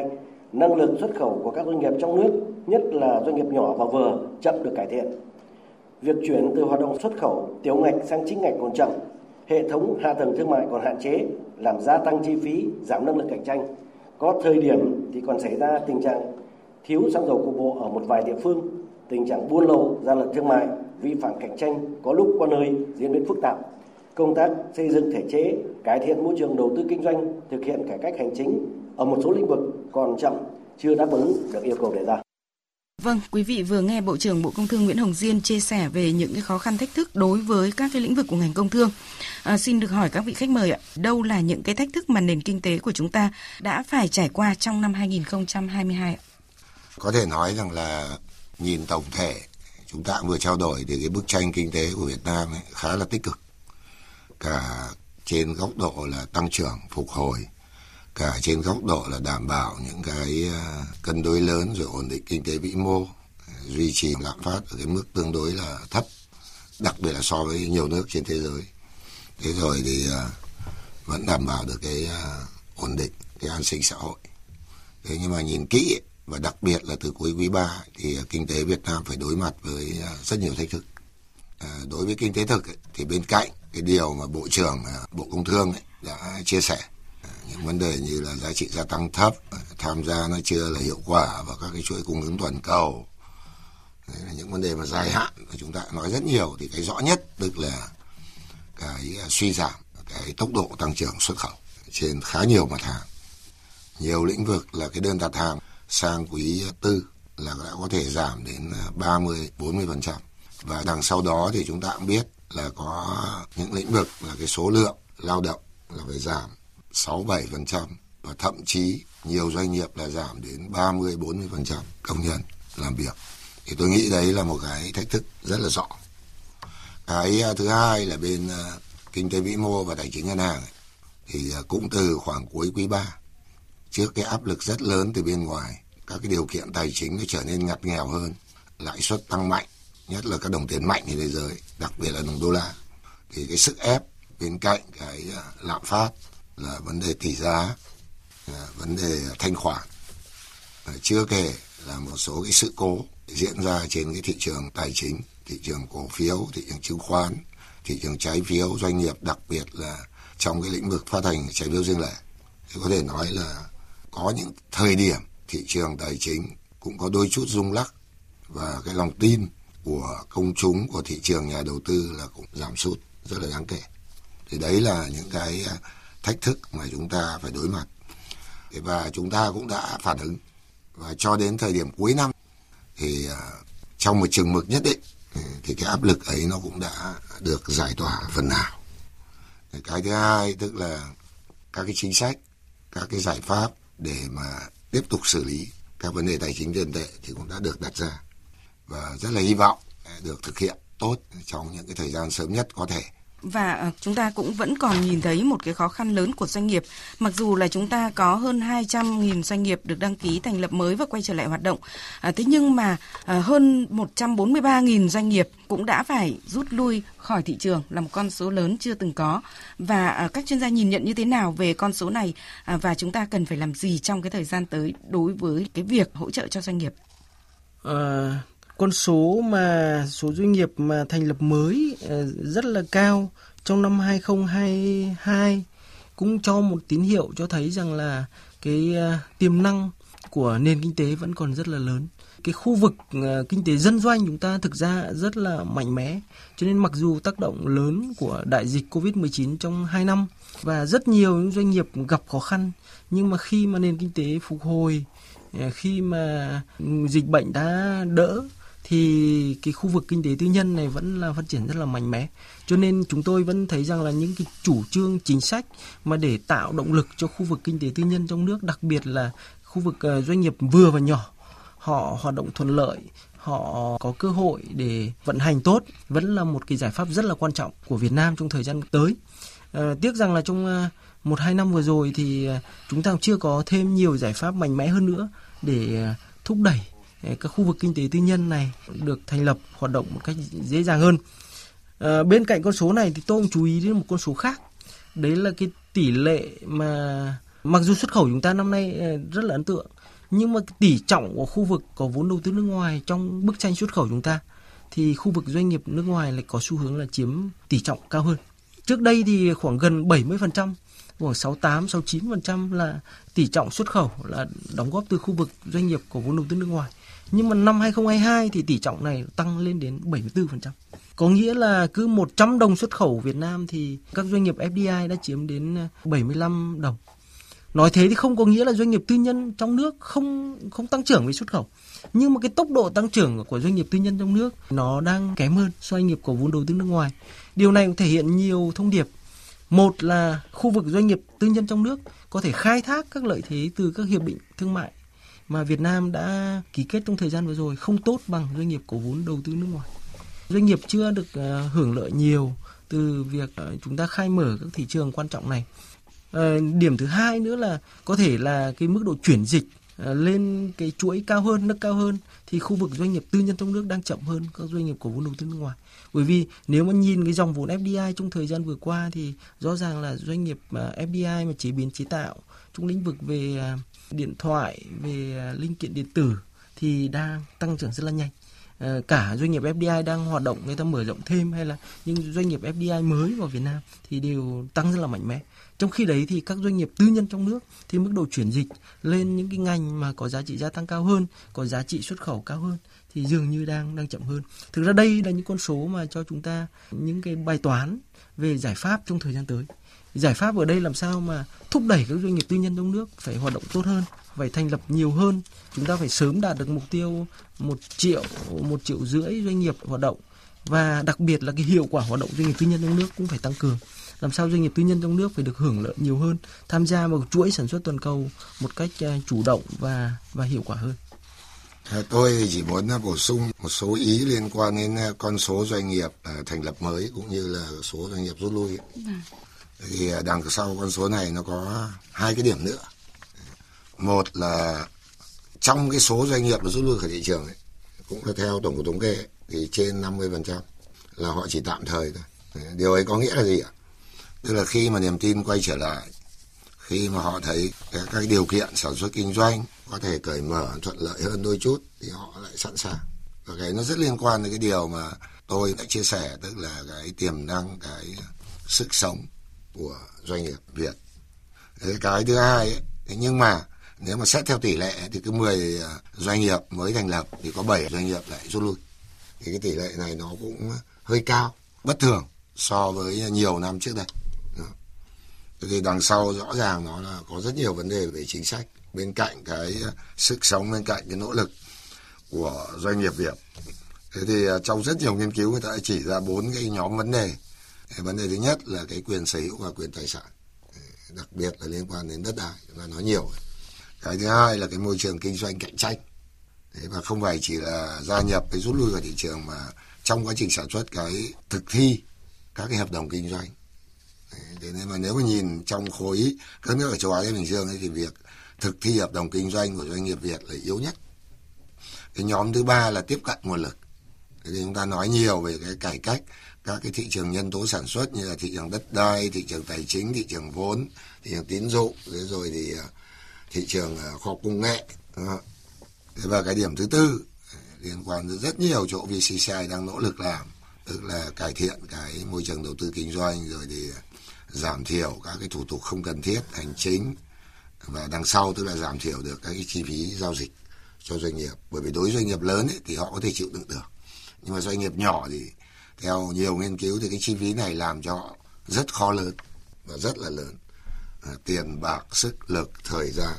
năng lực xuất khẩu của các doanh nghiệp trong nước, nhất là doanh nghiệp nhỏ và vừa, chậm được cải thiện. Việc chuyển từ hoạt động xuất khẩu tiểu ngạch sang chính ngạch còn chậm, hệ thống hạ tầng thương mại còn hạn chế, làm gia tăng chi phí, giảm năng lực cạnh tranh. Có thời điểm thì còn xảy ra tình trạng thiếu xăng dầu cục bộ ở một vài địa phương, tình trạng buôn lậu, gian lận thương mại, vi phạm cạnh tranh có lúc qua nơi diễn biến phức tạp. Công tác xây dựng thể chế, cải thiện môi trường đầu tư kinh doanh, thực hiện cải cách hành chính ở một số lĩnh vực còn chậm, chưa đáp ứng được yêu cầu đề ra. Vâng, quý vị vừa nghe Bộ trưởng Bộ Công Thương Nguyễn Hồng Diên chia sẻ về những cái khó khăn thách thức đối với các cái lĩnh vực của ngành công thương. Xin được hỏi các vị khách mời ạ, đâu là những cái thách thức mà nền kinh tế của chúng ta đã phải trải qua trong năm 2022 ạ? Có thể nói rằng là nhìn tổng thể, chúng ta vừa trao đổi thì cái bức tranh kinh tế của Việt Nam ấy khá là tích cực. Cả trên góc độ là tăng trưởng, phục hồi, cả trên góc độ là đảm bảo những cái cân đối lớn rồi ổn định kinh tế vĩ mô, duy trì lạm phát ở cái mức tương đối là thấp, đặc biệt là so với nhiều nước trên thế giới. Thế rồi thì vẫn đảm bảo được cái ổn định, cái an sinh xã hội. Thế nhưng mà nhìn kỹ và đặc biệt là từ cuối quý 3 thì kinh tế Việt Nam phải đối mặt với rất nhiều thách thức. Đối với kinh tế thực thì bên cạnh cái điều mà Bộ trưởng Bộ Công Thương đã chia sẻ, những vấn đề như là giá trị gia tăng thấp, tham gia nó chưa là hiệu quả vào các cái chuỗi cung ứng toàn cầu. Đấy là những vấn đề mà dài hạn mà chúng ta nói rất nhiều, thì cái rõ nhất tức là cái suy giảm cái tốc độ tăng trưởng xuất khẩu trên khá nhiều mặt hàng. Nhiều lĩnh vực là cái đơn đặt hàng sang quý tư là đã có thể giảm đến 30-40%. Và đằng sau đó thì chúng ta cũng biết là có những lĩnh vực là cái số lượng lao động là phải giảm 6-7% và thậm chí nhiều doanh nghiệp là giảm đến 30-40% công nhân làm việc. Thì tôi nghĩ đấy là một cái thách thức rất là rõ. Cái thứ hai là bên kinh tế vĩ mô và tài chính ngân hàng thì cũng từ khoảng cuối quý 3, trước cái áp lực rất lớn từ bên ngoài, các cái điều kiện tài chính nó trở nên ngặt nghèo hơn, lãi suất tăng mạnh, nhất là các đồng tiền mạnh trên thế giới, đặc biệt là đồng đô la. Thì cái sức ép bên cạnh cái lạm phát là vấn đề tỷ giá, là vấn đề thanh khoản. Chưa kể là một số cái sự cố diễn ra trên cái thị trường tài chính, thị trường cổ phiếu, thị trường chứng khoán, thị trường trái phiếu doanh nghiệp, đặc biệt là trong cái lĩnh vực phát hành trái phiếu riêng lẻ. Thì có thể nói là có những thời điểm thị trường tài chính cũng có đôi chút rung lắc và cái lòng tin của công chúng, của thị trường nhà đầu tư là cũng giảm sút rất là đáng kể. Thì đấy là những cái thách thức mà chúng ta phải đối mặt. Và chúng ta cũng đã phản ứng. Và cho đến thời điểm cuối năm thì trong một chừng mực nhất định thì cái áp lực ấy nó cũng đã được giải tỏa phần nào. Cái thứ hai tức là các cái chính sách, các cái giải pháp để mà tiếp tục xử lý các vấn đề tài chính tiền tệ thì cũng đã được đặt ra. Và rất là hy vọng được thực hiện tốt trong những cái thời gian sớm nhất có thể. Và chúng ta cũng vẫn còn nhìn thấy một cái khó khăn lớn của doanh nghiệp. Mặc dù là chúng ta có hơn 200.000 doanh nghiệp được đăng ký thành lập mới và quay trở lại hoạt động. Thế nhưng mà hơn 143.000 doanh nghiệp cũng đã phải rút lui khỏi thị trường là một con số lớn chưa từng có. Và các chuyên gia nhìn nhận như thế nào về con số này và chúng ta cần phải làm gì trong cái thời gian tới đối với cái việc hỗ trợ cho doanh nghiệp? Con số mà số doanh nghiệp mà thành lập mới rất là cao trong năm 2022 cũng cho một tín hiệu cho thấy rằng là cái tiềm năng của nền kinh tế vẫn còn rất là lớn. Cái khu vực kinh tế dân doanh chúng ta thực ra rất là mạnh mẽ, cho nên mặc dù tác động lớn của đại dịch Covid-19 trong 2 năm và rất nhiều những doanh nghiệp gặp khó khăn, nhưng mà khi mà nền kinh tế phục hồi khi mà dịch bệnh đã đỡ thì cái khu vực kinh tế tư nhân này vẫn là phát triển rất là mạnh mẽ. Cho nên chúng tôi vẫn thấy rằng là những cái chủ trương chính sách mà để tạo động lực cho khu vực kinh tế tư nhân trong nước, đặc biệt là khu vực doanh nghiệp vừa và nhỏ, họ hoạt động thuận lợi, họ có cơ hội để vận hành tốt, vẫn là một cái giải pháp rất là quan trọng của Việt Nam trong thời gian tới. Tiếc rằng là trong 1-2 năm vừa rồi thì chúng ta chưa có thêm nhiều giải pháp mạnh mẽ hơn nữa để thúc đẩy các khu vực kinh tế tư nhân này được thành lập hoạt động một cách dễ dàng hơn. Bên cạnh con số này thì tôi cũng chú ý đến một con số khác, đấy là cái tỷ lệ mà mặc dù xuất khẩu chúng ta năm nay rất là ấn tượng, nhưng mà tỷ trọng của khu vực có vốn đầu tư nước ngoài trong bức tranh xuất khẩu chúng ta thì khu vực doanh nghiệp nước ngoài lại có xu hướng là chiếm tỷ trọng cao hơn. Trước đây thì khoảng gần 70%, khoảng 68-69% là tỷ trọng xuất khẩu là đóng góp từ khu vực doanh nghiệp có vốn đầu tư nước ngoài. Nhưng mà năm 2022 thì tỷ trọng này tăng lên đến 74%. Có nghĩa là cứ 100 đồng xuất khẩu Việt Nam thì các doanh nghiệp FDI đã chiếm đến 75 đồng. Nói thế thì không có nghĩa là doanh nghiệp tư nhân trong nước không tăng trưởng với xuất khẩu. Nhưng mà cái tốc độ tăng trưởng của doanh nghiệp tư nhân trong nước nó đang kém hơn so với doanh nghiệp có vốn đầu tư nước ngoài. Điều này cũng thể hiện nhiều thông điệp. Một là khu vực doanh nghiệp tư nhân trong nước có thể khai thác các lợi thế từ các hiệp định thương mại mà Việt Nam đã ký kết trong thời gian vừa rồi không tốt bằng doanh nghiệp có vốn đầu tư nước ngoài. Doanh nghiệp chưa được hưởng lợi nhiều từ việc chúng ta khai mở các thị trường quan trọng này. Điểm thứ hai nữa là có thể là cái mức độ chuyển dịch lên cái chuỗi cao hơn, nâng cao hơn thì khu vực doanh nghiệp tư nhân trong nước đang chậm hơn các doanh nghiệp có vốn đầu tư nước ngoài. Bởi vì nếu mà nhìn cái dòng vốn FDI trong thời gian vừa qua thì rõ ràng là doanh nghiệp FDI mà chế biến chế tạo trong lĩnh vực về điện thoại, về linh kiện điện tử thì đang tăng trưởng rất là nhanh. Cả doanh nghiệp FDI đang hoạt động, người ta mở rộng thêm hay là những doanh nghiệp FDI mới vào Việt Nam thì đều tăng rất là mạnh mẽ. Trong khi đấy thì các doanh nghiệp tư nhân trong nước thì mức độ chuyển dịch lên những cái ngành mà có giá trị gia tăng cao hơn, có giá trị xuất khẩu cao hơn thì dường như đang chậm hơn. Thực ra đây là những con số mà cho chúng ta những cái bài toán về giải pháp trong thời gian tới. Giải pháp ở đây làm sao mà thúc đẩy các doanh nghiệp tư nhân trong nước phải hoạt động tốt hơn, phải thành lập nhiều hơn. Chúng ta phải sớm đạt được mục tiêu 1,5 triệu doanh nghiệp hoạt động. Và đặc biệt là cái hiệu quả hoạt động doanh nghiệp tư nhân trong nước cũng phải tăng cường. Làm sao doanh nghiệp tư nhân trong nước phải được hưởng lợi nhiều hơn, tham gia vào chuỗi sản xuất toàn cầu một cách chủ động và hiệu quả hơn. Tôi chỉ muốn bổ sung một số ý liên quan đến con số doanh nghiệp thành lập mới cũng như là số doanh nghiệp rút lui. Thì đằng sau con số này nó có hai cái điểm nữa. Một là trong cái số doanh nghiệp rút lui khỏi thị trường ấy, cũng là theo tổng cục thống kê ấy, thì trên 50% là họ chỉ tạm thời thôi. Điều ấy có nghĩa là gì ạ? Tức là khi mà niềm tin quay trở lại, khi mà họ thấy các điều kiện sản xuất kinh doanh có thể cởi mở thuận lợi hơn đôi chút thì họ lại sẵn sàng. Và cái nó rất liên quan đến cái điều mà tôi đã chia sẻ, tức là cái tiềm năng, cái sức sống của doanh nghiệp Việt. Cái thứ hai ấy, nhưng mà nếu mà xét theo tỷ lệ thì cứ 10 doanh nghiệp mới thành lập thì có 7 doanh nghiệp lại rút lui. Thì cái tỷ lệ này nó cũng hơi cao, bất thường so với nhiều năm trước đây. Thì đằng sau rõ ràng nó là có rất nhiều vấn đề về chính sách, bên cạnh cái sức sống, bên cạnh cái nỗ lực của doanh nghiệp Việt. Thế thì trong rất nhiều nghiên cứu người ta chỉ ra 4 cái nhóm vấn đề. Vấn đề thứ nhất là cái quyền sở hữu và quyền tài sản, đặc biệt là liên quan đến đất đai, chúng ta nói nhiều. Cái thứ hai là cái môi trường kinh doanh cạnh tranh. Và không phải chỉ là gia nhập cái rút lui vào thị trường mà trong quá trình sản xuất cái thực thi các cái hợp đồng kinh doanh. Thế nên mà nếu mà nhìn trong khối các nước ở châu Á Thái Bình Dương ấy, thì việc thực thi hợp đồng kinh doanh của doanh nghiệp Việt là yếu nhất. Cái nhóm thứ ba là tiếp cận nguồn lực. Thế thì chúng ta nói nhiều về cái cải cách các cái thị trường nhân tố sản xuất như là thị trường đất đai, thị trường tài chính, thị trường vốn, thị trường tín dụng, rồi thì thị trường khoa học công nghệ. Và cái điểm thứ tư liên quan đến rất nhiều chỗ VCCI đang nỗ lực làm, tức là cải thiện cái môi trường đầu tư kinh doanh, rồi thì giảm thiểu các cái thủ tục không cần thiết, hành chính, và đằng sau tức là giảm thiểu được các cái chi phí giao dịch cho doanh nghiệp. Bởi vì đối với doanh nghiệp lớn ấy, thì họ có thể chịu đựng được. Nhưng mà doanh nghiệp nhỏ thì theo nhiều nghiên cứu thì cái chi phí này làm cho họ rất khó lớn và rất là lớn. Tiền, bạc, sức lực, thời gian.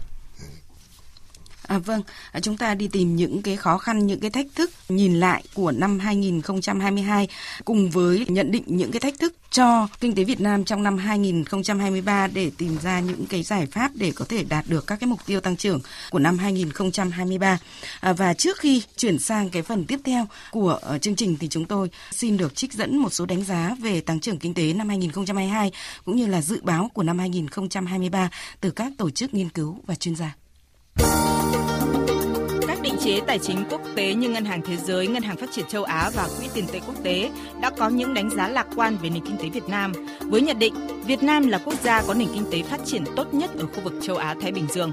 Vâng, chúng ta đi tìm những cái khó khăn, những cái thách thức nhìn lại của năm 2022 cùng với nhận định những cái thách thức cho kinh tế Việt Nam trong năm 2023 để tìm ra những cái giải pháp để có thể đạt được các cái mục tiêu tăng trưởng của năm 2023. Và trước khi chuyển sang cái phần tiếp theo của chương trình thì chúng tôi xin được trích dẫn một số đánh giá về tăng trưởng kinh tế năm 2022 cũng như là dự báo của năm 2023 từ các tổ chức nghiên cứu và chuyên gia. Các định chế tài chính quốc tế như Ngân hàng Thế giới, Ngân hàng Phát triển Châu Á và Quỹ tiền tệ quốc tế đã có những đánh giá lạc quan về nền kinh tế Việt Nam, với nhận định Việt Nam là quốc gia có nền kinh tế phát triển tốt nhất ở khu vực châu Á-Thái Bình Dương.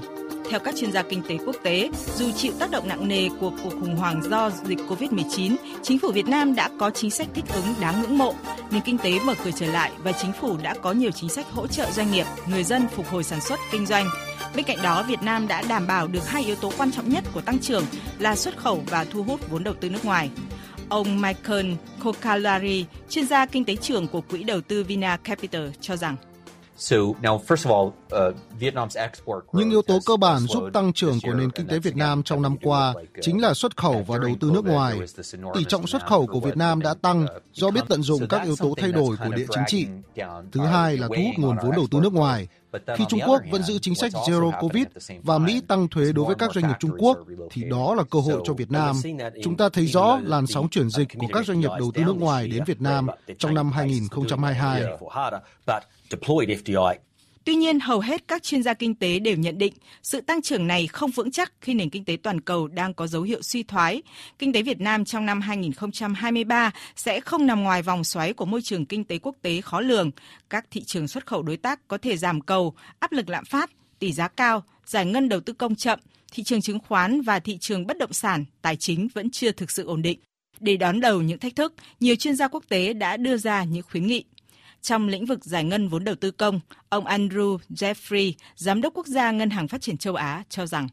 Theo các chuyên gia kinh tế quốc tế, dù chịu tác động nặng nề của cuộc khủng hoảng do dịch Covid-19, chính phủ Việt Nam đã có chính sách thích ứng đáng ngưỡng mộ, nền kinh tế mở cửa trở lại và chính phủ đã có nhiều chính sách hỗ trợ doanh nghiệp, người dân phục hồi sản xuất, kinh doanh. Bên cạnh đó, Việt Nam đã đảm bảo được hai yếu tố quan trọng nhất của tăng trưởng là xuất khẩu và thu hút vốn đầu tư nước ngoài. Ông Michael Kokalari, chuyên gia kinh tế trưởng của quỹ đầu tư Vina Capital cho rằng những yếu tố cơ bản giúp tăng trưởng của nền kinh tế Việt Nam trong năm qua chính là xuất khẩu và đầu tư nước ngoài. Tỷ trọng xuất khẩu của Việt Nam đã tăng do biết tận dụng các yếu tố thay đổi của địa chính trị. Thứ hai là thu hút nguồn vốn đầu tư nước ngoài. Khi Trung Quốc vẫn giữ chính sách Zero Covid và Mỹ tăng thuế đối với các doanh nghiệp Trung Quốc, thì đó là cơ hội cho Việt Nam. Chúng ta thấy rõ làn sóng chuyển dịch của các doanh nghiệp đầu tư nước ngoài đến Việt Nam trong năm 2022. Tuy nhiên, hầu hết các chuyên gia kinh tế đều nhận định sự tăng trưởng này không vững chắc khi nền kinh tế toàn cầu đang có dấu hiệu suy thoái. Kinh tế Việt Nam trong năm 2023 sẽ không nằm ngoài vòng xoáy của môi trường kinh tế quốc tế khó lường. Các thị trường xuất khẩu đối tác có thể giảm cầu, áp lực lạm phát, tỷ giá cao, giải ngân đầu tư công chậm, thị trường chứng khoán và thị trường bất động sản, tài chính vẫn chưa thực sự ổn định. Để đón đầu những thách thức, nhiều chuyên gia quốc tế đã đưa ra những khuyến nghị. Trong lĩnh vực giải ngân vốn đầu tư công, ông Andrew Jeffrey, Giám đốc Quốc gia Ngân hàng Phát triển Châu Á, cho rằng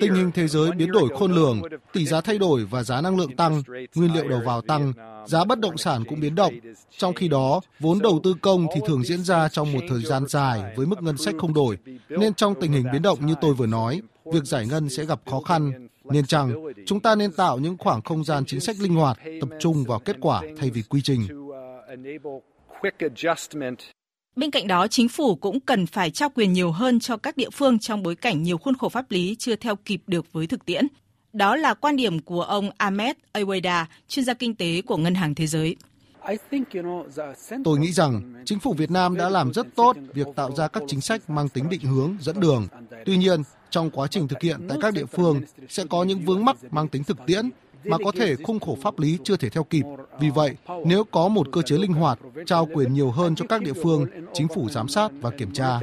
tình hình thế giới biến đổi khôn lường, tỷ giá thay đổi và giá năng lượng tăng, nguyên liệu đầu vào tăng, giá bất động sản cũng biến động. Trong khi đó, vốn đầu tư công thì thường diễn ra trong một thời gian dài với mức ngân sách không đổi, nên trong tình hình biến động như tôi vừa nói, việc giải ngân sẽ gặp khó khăn. Nên chăng, chúng ta nên tạo những khoảng không gian chính sách linh hoạt, tập trung vào kết quả thay vì quy trình. Bên cạnh đó, chính phủ cũng cần phải trao quyền nhiều hơn cho các địa phương trong bối cảnh nhiều khuôn khổ pháp lý chưa theo kịp được với thực tiễn. Đó là quan điểm của ông Ahmed Aweda, chuyên gia kinh tế của Ngân hàng Thế giới. Tôi nghĩ rằng chính phủ Việt Nam đã làm rất tốt việc tạo ra các chính sách mang tính định hướng, dẫn đường. Tuy nhiên, trong quá trình thực hiện tại các địa phương sẽ có những vướng mắc mang tính thực tiễn mà có thể khung khổ pháp lý chưa thể theo kịp. Vì vậy, nếu có một cơ chế linh hoạt, trao quyền nhiều hơn cho các địa phương, chính phủ giám sát và kiểm tra.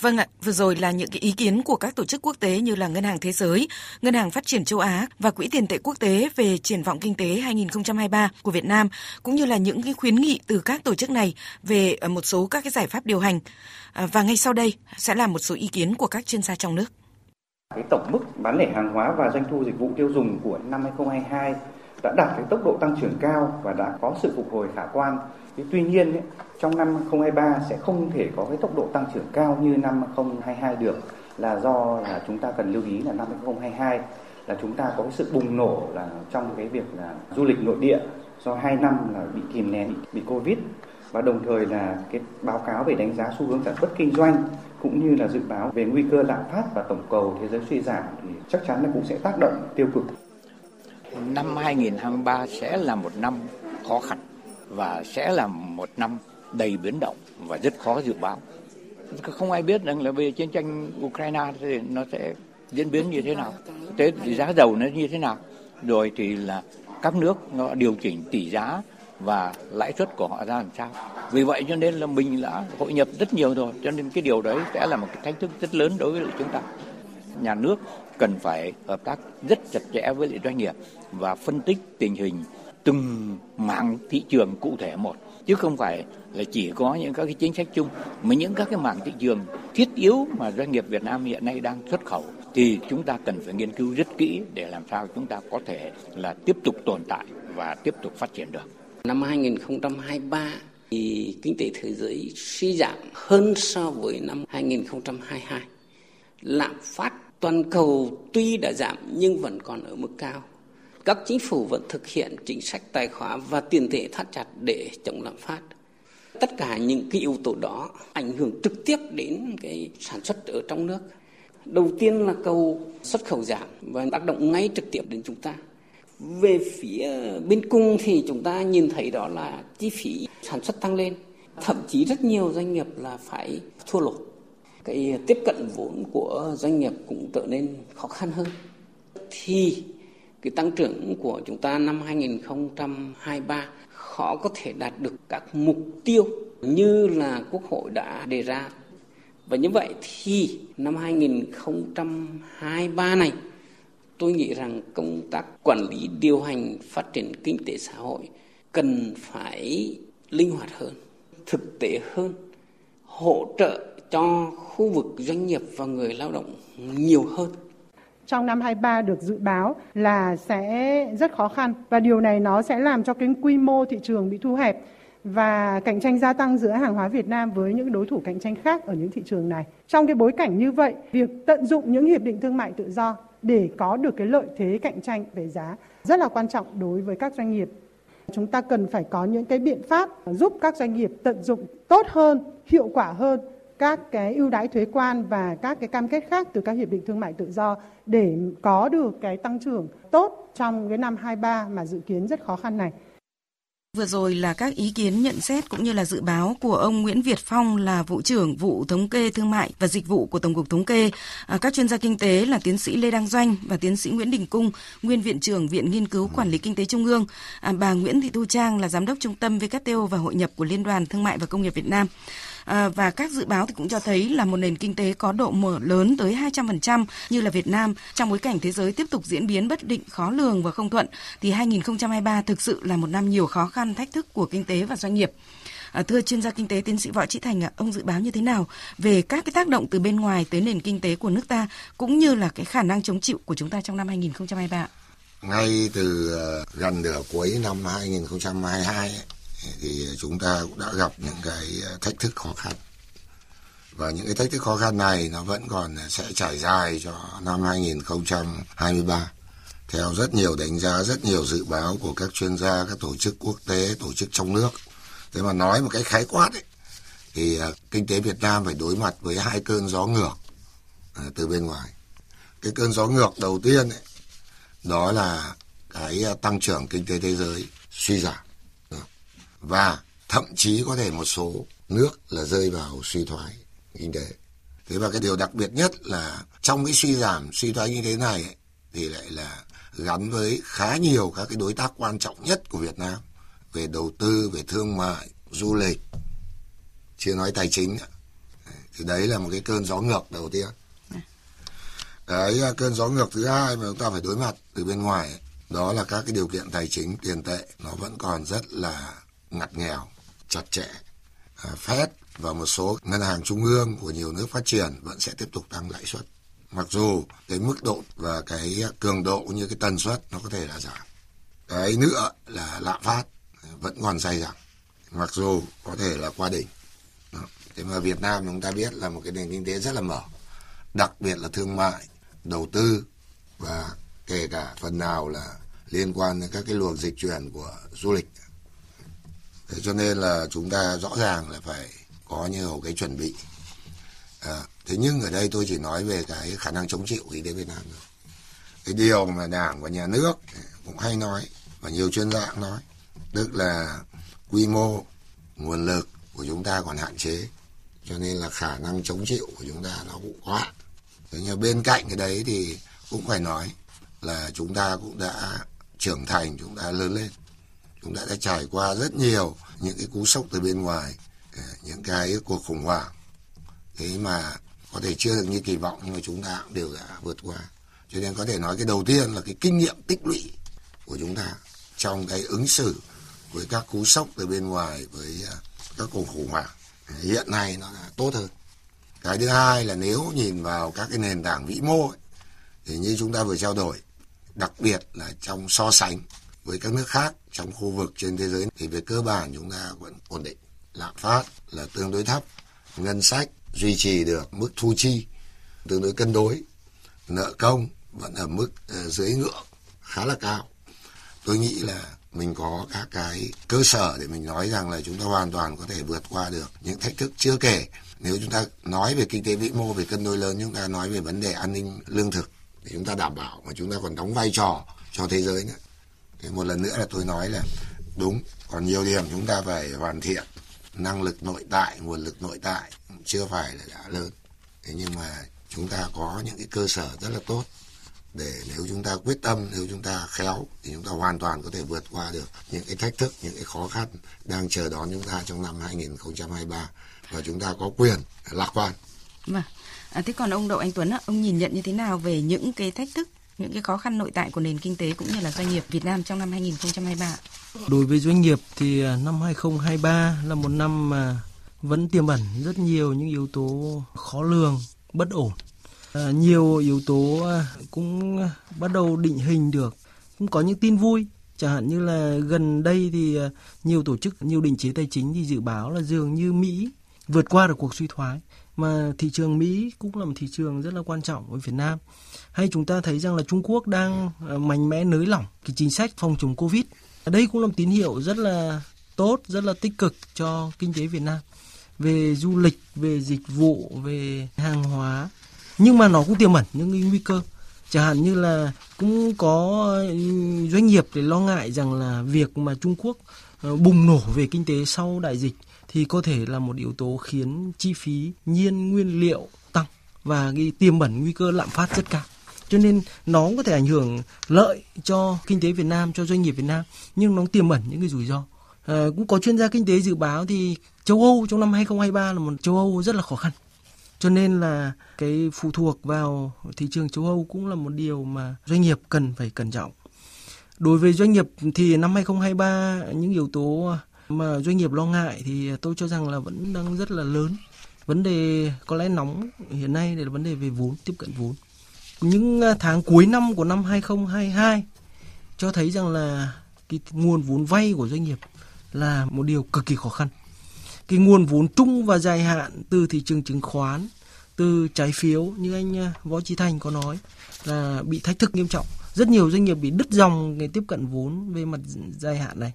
Vâng ạ, vừa rồi là những cái ý kiến của các tổ chức quốc tế như là Ngân hàng Thế giới, Ngân hàng Phát triển Châu Á và Quỹ tiền tệ quốc tế về triển vọng kinh tế 2023 của Việt Nam, cũng như là những cái khuyến nghị từ các tổ chức này về một số các cái giải pháp điều hành. Và ngay sau đây sẽ là một số ý kiến của các chuyên gia trong nước. Cái tổng mức bán lẻ hàng hóa và doanh thu dịch vụ tiêu dùng của năm 2022 đã đạt cái tốc độ tăng trưởng cao và đã có sự phục hồi khả quan. Tuy nhiên, trong năm 2023 sẽ không thể có cái tốc độ tăng trưởng cao như năm 2022 được, là do là chúng ta cần lưu ý là năm 2022 là chúng ta có cái sự bùng nổ là trong cái việc là du lịch nội địa do 2 năm là bị kìm nén, bị Covid, và đồng thời là cái báo cáo về đánh giá xu hướng sản xuất kinh doanh cũng như là dự báo về nguy cơ lạm phát và tổng cầu thế giới suy giảm thì chắc chắn là cũng sẽ tác động tiêu cực. Năm 2023 sẽ là một năm khó khăn và sẽ là một năm đầy biến động và rất khó dự báo. Không ai biết rằng là về chiến tranh Ukraine thì nó sẽ diễn biến như thế nào, thế thì giá dầu nó như thế nào, rồi thì là các nước nó điều chỉnh tỷ giá và lãi suất của họ ra làm sao. Vì vậy cho nên là mình đã hội nhập rất nhiều rồi, cho nên cái điều đấy sẽ là một cái thách thức rất lớn đối với chúng ta. Nhà nước cần phải hợp tác rất chặt chẽ với lại doanh nghiệp và phân tích tình hình từng mảng thị trường cụ thể một, chứ không phải là chỉ có những các cái chính sách chung, mà những các cái mảng thị trường thiết yếu mà doanh nghiệp Việt Nam hiện nay đang xuất khẩu thì chúng ta cần phải nghiên cứu rất kỹ để làm sao chúng ta có thể là tiếp tục tồn tại và tiếp tục phát triển được. Năm 2023 thì kinh tế thế giới suy giảm hơn so với năm 2022. Lạm phát toàn cầu tuy đã giảm nhưng vẫn còn ở mức cao. Các chính phủ vẫn thực hiện chính sách tài khóa và tiền tệ thắt chặt để chống lạm phát. Tất cả những cái yếu tố đó ảnh hưởng trực tiếp đến cái sản xuất ở trong nước. Đầu tiên là cầu xuất khẩu giảm và tác động ngay trực tiếp đến chúng ta. Về phía bên cung thì chúng ta nhìn thấy đó là chi phí sản xuất tăng lên. Thậm chí rất nhiều doanh nghiệp là phải thua lỗ. Cái tiếp cận vốn của doanh nghiệp cũng trở nên khó khăn hơn. Thì cái tăng trưởng của chúng ta năm 2023 khó có thể đạt được các mục tiêu như là Quốc hội đã đề ra. Và như vậy thì năm 2023 này, tôi nghĩ rằng công tác quản lý điều hành phát triển kinh tế xã hội cần phải linh hoạt hơn, thực tế hơn, hỗ trợ cho khu vực doanh nghiệp và người lao động nhiều hơn. Trong năm 2023 được dự báo là sẽ rất khó khăn và điều này nó sẽ làm cho cái quy mô thị trường bị thu hẹp và cạnh tranh gia tăng giữa hàng hóa Việt Nam với những đối thủ cạnh tranh khác ở những thị trường này. Trong cái bối cảnh như vậy, việc tận dụng những hiệp định thương mại tự do để có được cái lợi thế cạnh tranh về giá rất là quan trọng đối với các doanh nghiệp. Chúng ta cần phải có những cái biện pháp giúp các doanh nghiệp tận dụng tốt hơn, hiệu quả hơn các cái ưu đãi thuế quan và các cái cam kết khác từ các hiệp định thương mại tự do để có được cái tăng trưởng tốt trong cái năm 2023 mà dự kiến rất khó khăn này. Vừa rồi là các ý kiến nhận xét cũng như là dự báo của ông Nguyễn Việt Phong là vụ trưởng vụ thống kê thương mại và dịch vụ của Tổng cục Thống kê. Các chuyên gia kinh tế là tiến sĩ Lê Đăng Doanh và tiến sĩ Nguyễn Đình Cung, nguyên viện trưởng Viện Nghiên cứu Quản lý Kinh tế Trung ương. Bà Nguyễn Thị Thu Trang là giám đốc trung tâm WTO và hội nhập của Liên đoàn Thương mại và Công nghiệp Việt Nam. Và các dự báo thì cũng cho thấy là một nền kinh tế có độ mở lớn tới 200% như là Việt Nam trong bối cảnh thế giới tiếp tục diễn biến bất định, khó lường và không thuận thì 2023 thực sự là một năm nhiều khó khăn, thách thức của kinh tế và doanh nghiệp. Thưa chuyên gia kinh tế tiến sĩ Võ Trí Thành, ông dự báo như thế nào về các cái tác động từ bên ngoài tới nền kinh tế của nước ta cũng như là cái khả năng chống chịu của chúng ta trong năm 2023? Ngay từ gần nửa cuối năm 2022 thì chúng ta cũng đã gặp những cái thách thức khó khăn. Và những cái thách thức khó khăn này nó vẫn còn sẽ trải dài cho năm 2023. Theo rất nhiều đánh giá, rất nhiều dự báo của các chuyên gia, các tổ chức quốc tế, tổ chức trong nước. Thế mà nói một cái khái quát ấy, thì kinh tế Việt Nam phải đối mặt với hai cơn gió ngược từ bên ngoài. Cái cơn gió ngược đầu tiên ấy, đó là cái tăng trưởng kinh tế thế giới suy giảm. Và thậm chí có thể một số nước là rơi vào suy thoái kinh tế. Thế và cái điều đặc biệt nhất là trong cái suy thoái kinh tế này ấy, thì lại là gắn với khá nhiều các cái đối tác quan trọng nhất của Việt Nam về đầu tư, về thương mại, du lịch, chưa nói tài chính nữa. Thì đấy là một cái cơn gió ngược đầu tiên. Cái cơn gió ngược thứ hai mà chúng ta phải đối mặt từ bên ngoài ấy, đó là các cái điều kiện tài chính, tiền tệ nó vẫn còn rất là ngặt nghèo, chặt chẽ. Fed và một số ngân hàng trung ương của nhiều nước phát triển vẫn sẽ tiếp tục tăng lãi suất. Mặc dù cái mức độ và cái cường độ như cái tần suất nó có thể là giảm. Cái nữa là lạm phát vẫn còn dai dẳng, mặc dù có thể là qua đỉnh. Thế mà Việt Nam chúng ta biết là một cái nền kinh tế rất là mở, đặc biệt là thương mại, đầu tư và kể cả phần nào là liên quan đến các cái luồng dịch chuyển của du lịch. Thế cho nên là chúng ta rõ ràng là phải có nhiều cái chuẩn bị. Thế nhưng ở đây tôi chỉ nói về cái khả năng chống chịu kinh tế Việt Nam thôi. Cái điều mà Đảng và Nhà nước cũng hay nói và nhiều chuyên gia cũng nói, tức là quy mô, nguồn lực của chúng ta còn hạn chế, cho nên là khả năng chống chịu của chúng ta nó cũng có hạn. Thế nhưng bên cạnh cái đấy thì cũng phải nói là chúng ta cũng đã trưởng thành, chúng ta lớn lên. Chúng ta đã trải qua rất nhiều những cái cú sốc từ bên ngoài, những cái cuộc khủng hoảng. Thế mà có thể chưa được như kỳ vọng nhưng mà chúng ta cũng đều đã vượt qua. Cho nên có thể nói cái đầu tiên là cái kinh nghiệm tích lũy của chúng ta trong cái ứng xử với các cú sốc từ bên ngoài, với các cuộc khủng hoảng hiện nay nó là tốt hơn. Cái thứ hai là nếu nhìn vào các cái nền tảng vĩ mô ấy, thì như chúng ta vừa trao đổi, đặc biệt là trong so sánh với các nước khác trong khu vực trên thế giới thì về cơ bản chúng ta vẫn ổn định. Lạm phát là tương đối thấp ngân sách duy trì được mức thu chi tương đối cân đối, nợ công vẫn ở mức dưới ngưỡng khá là cao. Tôi nghĩ là mình có các cái cơ sở để mình nói rằng là chúng ta hoàn toàn có thể vượt qua được những thách thức. Chưa kể nếu chúng ta nói về kinh tế vĩ mô, về cân đối lớn, chúng ta nói về vấn đề an ninh lương thực để chúng ta đảm bảo, mà chúng ta còn đóng vai trò cho thế giới nữa. Thế một lần nữa là tôi nói là đúng, còn nhiều điểm chúng ta phải hoàn thiện, năng lực nội tại, nguồn lực nội tại chưa phải là đã lớn. Thế nhưng mà chúng ta có những cái cơ sở rất là tốt để nếu chúng ta quyết tâm, nếu chúng ta khéo thì chúng ta hoàn toàn có thể vượt qua được những cái thách thức, những cái khó khăn đang chờ đón chúng ta trong năm 2023 và chúng ta có quyền lạc quan. Thế còn ông Đậu Anh Tuấn, ông nhìn nhận như thế nào về những cái thách thức, những cái khó khăn nội tại của nền kinh tế cũng như là doanh nghiệp Việt Nam trong năm 2023? Đối với doanh nghiệp thì năm 2023 là một năm mà vẫn tiềm ẩn rất nhiều những yếu tố khó lường, bất ổn. Nhiều yếu tố cũng bắt đầu định hình được, cũng có những tin vui. Chẳng hạn như là gần đây thì nhiều tổ chức, nhiều định chế tài chính thì dự báo là dường như Mỹ vượt qua được cuộc suy thoái. Mà thị trường Mỹ cũng là một thị trường rất là quan trọng với Việt Nam. Hay chúng ta thấy rằng là Trung Quốc đang mạnh mẽ nới lỏng cái chính sách phòng chống Covid. Đây cũng là một tín hiệu rất là tốt, rất là tích cực cho kinh tế Việt Nam. Về du lịch, về dịch vụ, về hàng hóa. Nhưng mà nó cũng tiềm ẩn những cái nguy cơ. Chẳng hạn như là cũng có doanh nghiệp để lo ngại rằng là việc mà Trung Quốc bùng nổ về kinh tế sau đại dịch thì có thể là một yếu tố khiến chi phí nhiên nguyên liệu tăng và cái tiềm ẩn nguy cơ lạm phát rất cao. Cho nên nó cũng có thể ảnh hưởng lợi cho kinh tế Việt Nam, cho doanh nghiệp Việt Nam, nhưng nó tiềm ẩn những cái rủi ro. Cũng có chuyên gia kinh tế dự báo thì châu Âu trong năm 2023 là một châu Âu rất là khó khăn. Cho nên là cái phụ thuộc vào thị trường châu Âu cũng là một điều mà doanh nghiệp cần phải cẩn trọng. Đối với doanh nghiệp thì năm 2023 những yếu tố mà doanh nghiệp lo ngại thì tôi cho rằng là vẫn đang rất là lớn. Vấn đề có lẽ nóng hiện nay là vấn đề về vốn, tiếp cận vốn. Những tháng cuối năm của năm 2022 cho thấy rằng là cái nguồn vốn vay của doanh nghiệp là một điều cực kỳ khó khăn. Cái nguồn vốn trung và dài hạn từ thị trường chứng khoán, từ trái phiếu như anh Võ Trí Thành có nói là bị thách thức nghiêm trọng. Rất nhiều doanh nghiệp bị đứt dòng cái tiếp cận vốn về mặt dài hạn này.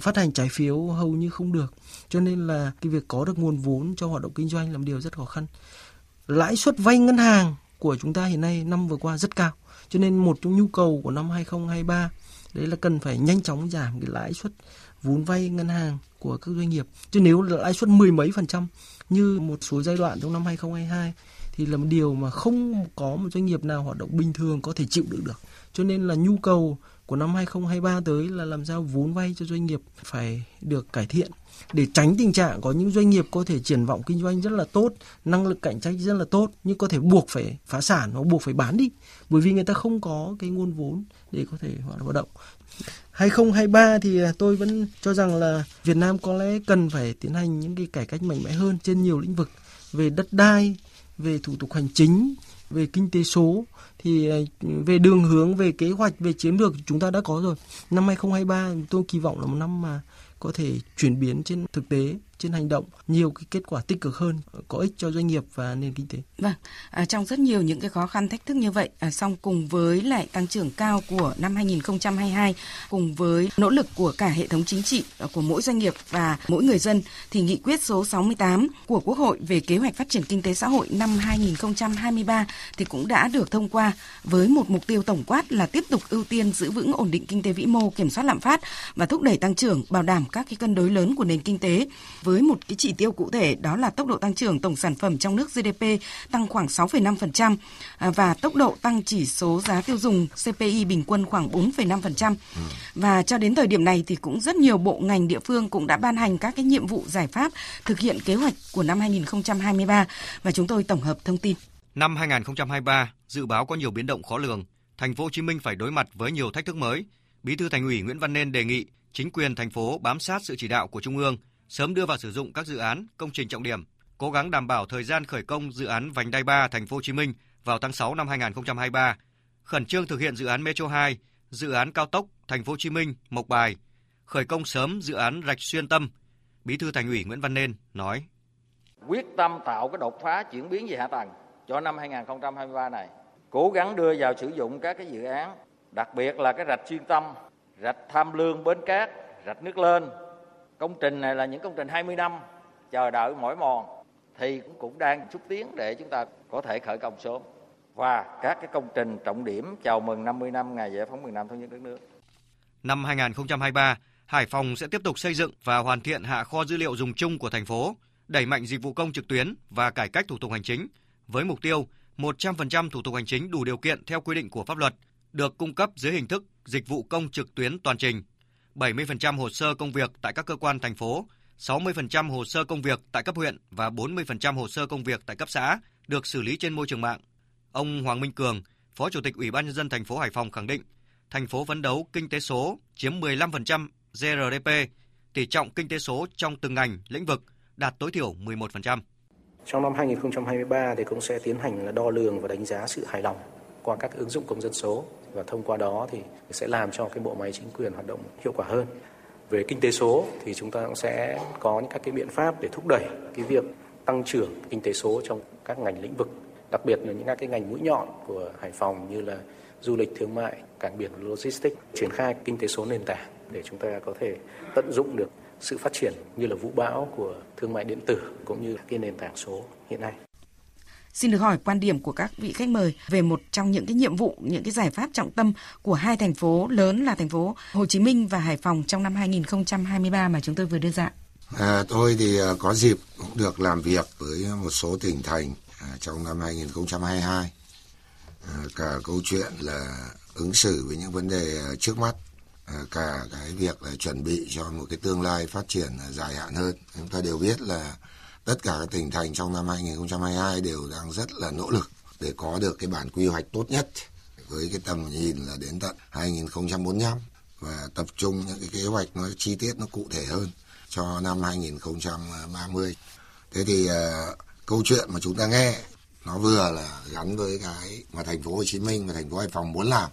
Phát hành trái phiếu hầu như không được. Cho nên là cái việc có được nguồn vốn cho hoạt động kinh doanh là một điều rất khó khăn. Lãi suất vay ngân hàng của chúng ta hiện nay năm vừa qua rất cao. Cho nên một trong nhu cầu của năm 2023 đấy là cần phải nhanh chóng giảm cái lãi suất vốn vay ngân hàng của các doanh nghiệp. Chứ nếu là lãi suất 10% như một số giai đoạn trong năm 2022 thì là một điều mà không có một doanh nghiệp nào hoạt động bình thường có thể chịu đựng được. Cho nên là nhu cầu của năm 2023 tới là làm sao vốn vay cho doanh nghiệp phải được cải thiện để tránh tình trạng có những doanh nghiệp có thể triển vọng kinh doanh rất là tốt, năng lực cạnh tranh rất là tốt nhưng có thể buộc phải phá sản hoặc buộc phải bán đi bởi vì người ta không có cái nguồn vốn để có thể hoạt động. 2023 thì tôi vẫn cho rằng là Việt Nam có lẽ cần phải tiến hành những cái cải cách mạnh mẽ hơn trên nhiều lĩnh vực về đất đai, về thủ tục hành chính, về kinh tế số thì về đường hướng, về kế hoạch, về chiến lược chúng ta đã có rồi. Năm 2023 tôi kỳ vọng là một năm mà có thể chuyển biến trên thực tế, trên hành động nhiều cái kết quả tích cực hơn, có ích cho doanh nghiệp và nền kinh tế. Trong rất nhiều những cái khó khăn thách thức như vậy, song cùng với lại tăng trưởng cao của năm 2022, cùng với nỗ lực của cả hệ thống chính trị, của mỗi doanh nghiệp và mỗi người dân, thì nghị quyết số 68 của Quốc hội về kế hoạch phát triển kinh tế xã hội năm 2023 thì cũng đã được thông qua với một mục tiêu tổng quát là tiếp tục ưu tiên giữ vững ổn định kinh tế vĩ mô, kiểm soát lạm phát và thúc đẩy tăng trưởng, bảo đảm các cái cân đối lớn của nền kinh tế với một cái chỉ tiêu cụ thể đó là tốc độ tăng trưởng tổng sản phẩm trong nước GDP tăng khoảng 6,5% và tốc độ tăng chỉ số giá tiêu dùng CPI bình quân khoảng 4,5%. Và cho đến thời điểm này thì cũng rất nhiều bộ ngành địa phương cũng đã ban hành các cái nhiệm vụ giải pháp thực hiện kế hoạch của năm 2023 và chúng tôi tổng hợp thông tin. Năm 2023 dự báo có nhiều biến động khó lường, Thành phố Hồ Chí Minh phải đối mặt với nhiều thách thức mới. Bí thư Thành ủy Nguyễn Văn Nên đề nghị chính quyền thành phố bám sát sự chỉ đạo của Trung ương, sớm đưa vào sử dụng các dự án, công trình trọng điểm, cố gắng đảm bảo thời gian khởi công dự án vành đai 3 Thành phố Hồ Chí Minh vào tháng 6 năm 2023, khẩn trương thực hiện dự án Metro 2, dự án cao tốc Thành phố Hồ Chí Minh - Mộc Bài, khởi công sớm dự án Rạch Xuyên Tâm. Bí thư Thành ủy Nguyễn Văn Nên nói. Quyết tâm tạo cái đột phá chuyển biến về hạ tầng cho năm 2023 này, cố gắng đưa vào sử dụng các cái dự án, đặc biệt là cái rạch Xuyên Tâm, rạch Tham Lương, Bến Cát, rạch Nước Lên. Công trình này là những công trình 20 năm chờ đợi mỏi mòn thì cũng đang xúc tiến để chúng ta có thể khởi công sớm. Và các cái công trình trọng điểm chào mừng 50 năm ngày giải phóng miền Nam thống nhất đất nước. Năm 2023, Hải Phòng sẽ tiếp tục xây dựng và hoàn thiện hạ kho dữ liệu dùng chung của thành phố, đẩy mạnh dịch vụ công trực tuyến và cải cách thủ tục hành chính với mục tiêu 100% thủ tục hành chính đủ điều kiện theo quy định của pháp luật được cung cấp dưới hình thức dịch vụ công trực tuyến toàn trình, 70% hồ sơ công việc tại các cơ quan thành phố, 60% hồ sơ công việc tại cấp huyện và 40% hồ sơ công việc tại cấp xã được xử lý trên môi trường mạng. Ông Hoàng Minh Cường, Phó Chủ tịch Ủy ban nhân dân thành phố Hải Phòng khẳng định, thành phố phấn đấu kinh tế số chiếm 15% GRDP, tỷ trọng kinh tế số trong từng ngành, lĩnh vực đạt tối thiểu 11%. Trong năm 2023 thì cũng sẽ tiến hành đo lường và đánh giá sự hài lòng qua các ứng dụng công dân số và thông qua đó thì sẽ làm cho cái bộ máy chính quyền hoạt động hiệu quả hơn. Về kinh tế số thì chúng ta cũng sẽ có những các cái biện pháp để thúc đẩy cái việc tăng trưởng kinh tế số trong các ngành lĩnh vực, đặc biệt là những các cái ngành mũi nhọn của Hải Phòng như là du lịch, thương mại, cảng biển, logistics, triển khai kinh tế số nền tảng để chúng ta có thể tận dụng được sự phát triển như là vũ bão của thương mại điện tử cũng như cái nền tảng số hiện nay. Xin được hỏi quan điểm của các vị khách mời về một trong những cái nhiệm vụ, những cái giải pháp trọng tâm của hai thành phố lớn là thành phố Hồ Chí Minh và Hải Phòng trong năm 2023 mà chúng tôi vừa đưa ra. Tôi thì có dịp cũng được làm việc với một số tỉnh thành trong năm 2022. Cả câu chuyện là ứng xử với những vấn đề trước mắt, cả cái việc là chuẩn bị cho một cái tương lai phát triển dài hạn hơn. Chúng ta đều biết là tất cả các tỉnh thành trong năm 2022 đều đang rất là nỗ lực để có được cái bản quy hoạch tốt nhất với cái tầm nhìn là đến tận 2045 và tập trung những cái kế hoạch nó chi tiết, nó cụ thể hơn cho năm 2030. Thế thì câu chuyện mà chúng ta nghe nó vừa là gắn với cái mà thành phố Hồ Chí Minh và thành phố Hải Phòng muốn làm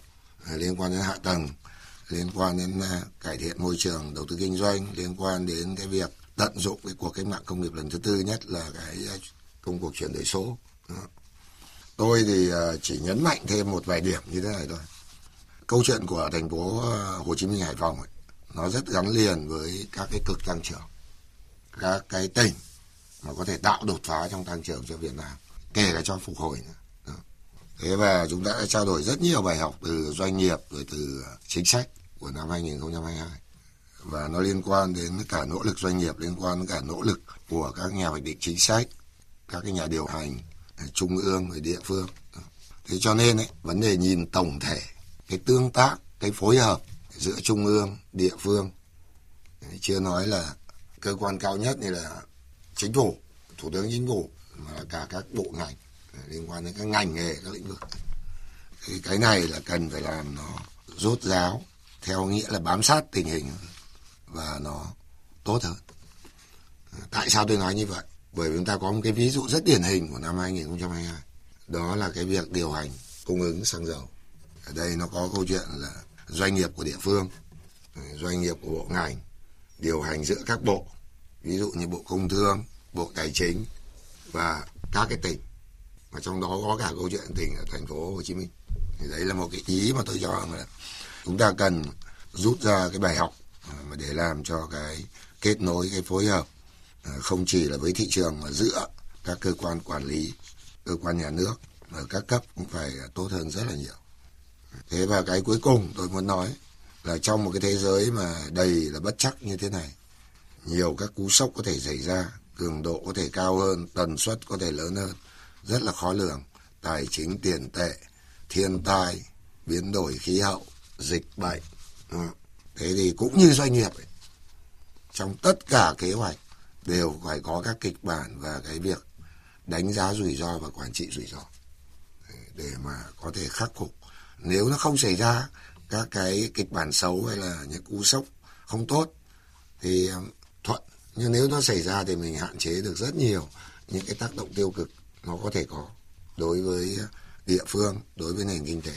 liên quan đến hạ tầng, liên quan đến cải thiện môi trường đầu tư kinh doanh, liên quan đến cái việc tận dụng cái cuộc cách mạng công nghiệp lần thứ tư, nhất là cái công cuộc chuyển đổi số. Tôi thì chỉ nhấn mạnh thêm một vài điểm như thế này thôi. Câu chuyện của thành phố Hồ Chí Minh, Hải Phòng ấy, nó rất gắn liền với các cái cực tăng trưởng, các cái tỉnh mà có thể tạo đột phá trong tăng trưởng cho Việt Nam, kể cả cho phục hồi nữa. Thế và chúng ta đã trao đổi rất nhiều bài học từ doanh nghiệp rồi từ chính sách của năm 2022. Và nó liên quan đến cả nỗ lực doanh nghiệp, liên quan đến cả nỗ lực của các nhà hoạch định chính sách, các cái nhà điều hành trung ương rồi địa phương. Thế cho nên ấy, vấn đề nhìn tổng thể, cái tương tác, cái phối hợp giữa trung ương, địa phương, chưa nói là cơ quan cao nhất như là chính phủ, thủ tướng chính phủ, mà cả các bộ ngành liên quan đến các ngành nghề, các lĩnh vực. Thì cái này là cần phải làm nó rốt ráo, theo nghĩa là bám sát tình hình và nó tốt hơn. Tại sao tôi nói như vậy? Bởi vì chúng ta có một cái ví dụ rất điển hình của năm 2022, đó là cái việc điều hành cung ứng xăng dầu. Ở đây nó có câu chuyện là doanh nghiệp của địa phương, doanh nghiệp của bộ ngành, điều hành giữa các bộ, ví dụ như Bộ Công Thương, Bộ Tài chính và các cái tỉnh, và trong đó có cả câu chuyện tỉnh ở thành phố Hồ Chí Minh. Thì đấy là một cái ý mà tôi cho là chúng ta cần rút ra cái bài học để làm cho cái kết nối, cái phối hợp không chỉ là với thị trường mà giữa các cơ quan quản lý, cơ quan nhà nước ở các cấp cũng phải tốt hơn rất là nhiều. Thế và cái cuối cùng tôi muốn nói là trong một cái thế giới mà đầy là bất trắc như thế này, nhiều các cú sốc có thể xảy ra, cường độ có thể cao hơn, tần suất có thể lớn hơn, rất là khó lường, tài chính, tiền tệ, thiên tai, biến đổi khí hậu, dịch bệnh. Thế thì cũng như doanh nghiệp ấy, trong tất cả kế hoạch đều phải có các kịch bản và cái việc đánh giá rủi ro và quản trị rủi ro để mà có thể khắc phục. Nếu nó không xảy ra các cái kịch bản xấu hay là những cú sốc không tốt thì thuận, nhưng nếu nó xảy ra thì mình hạn chế được rất nhiều những cái tác động tiêu cực nó có thể có đối với địa phương, đối với nền kinh tế.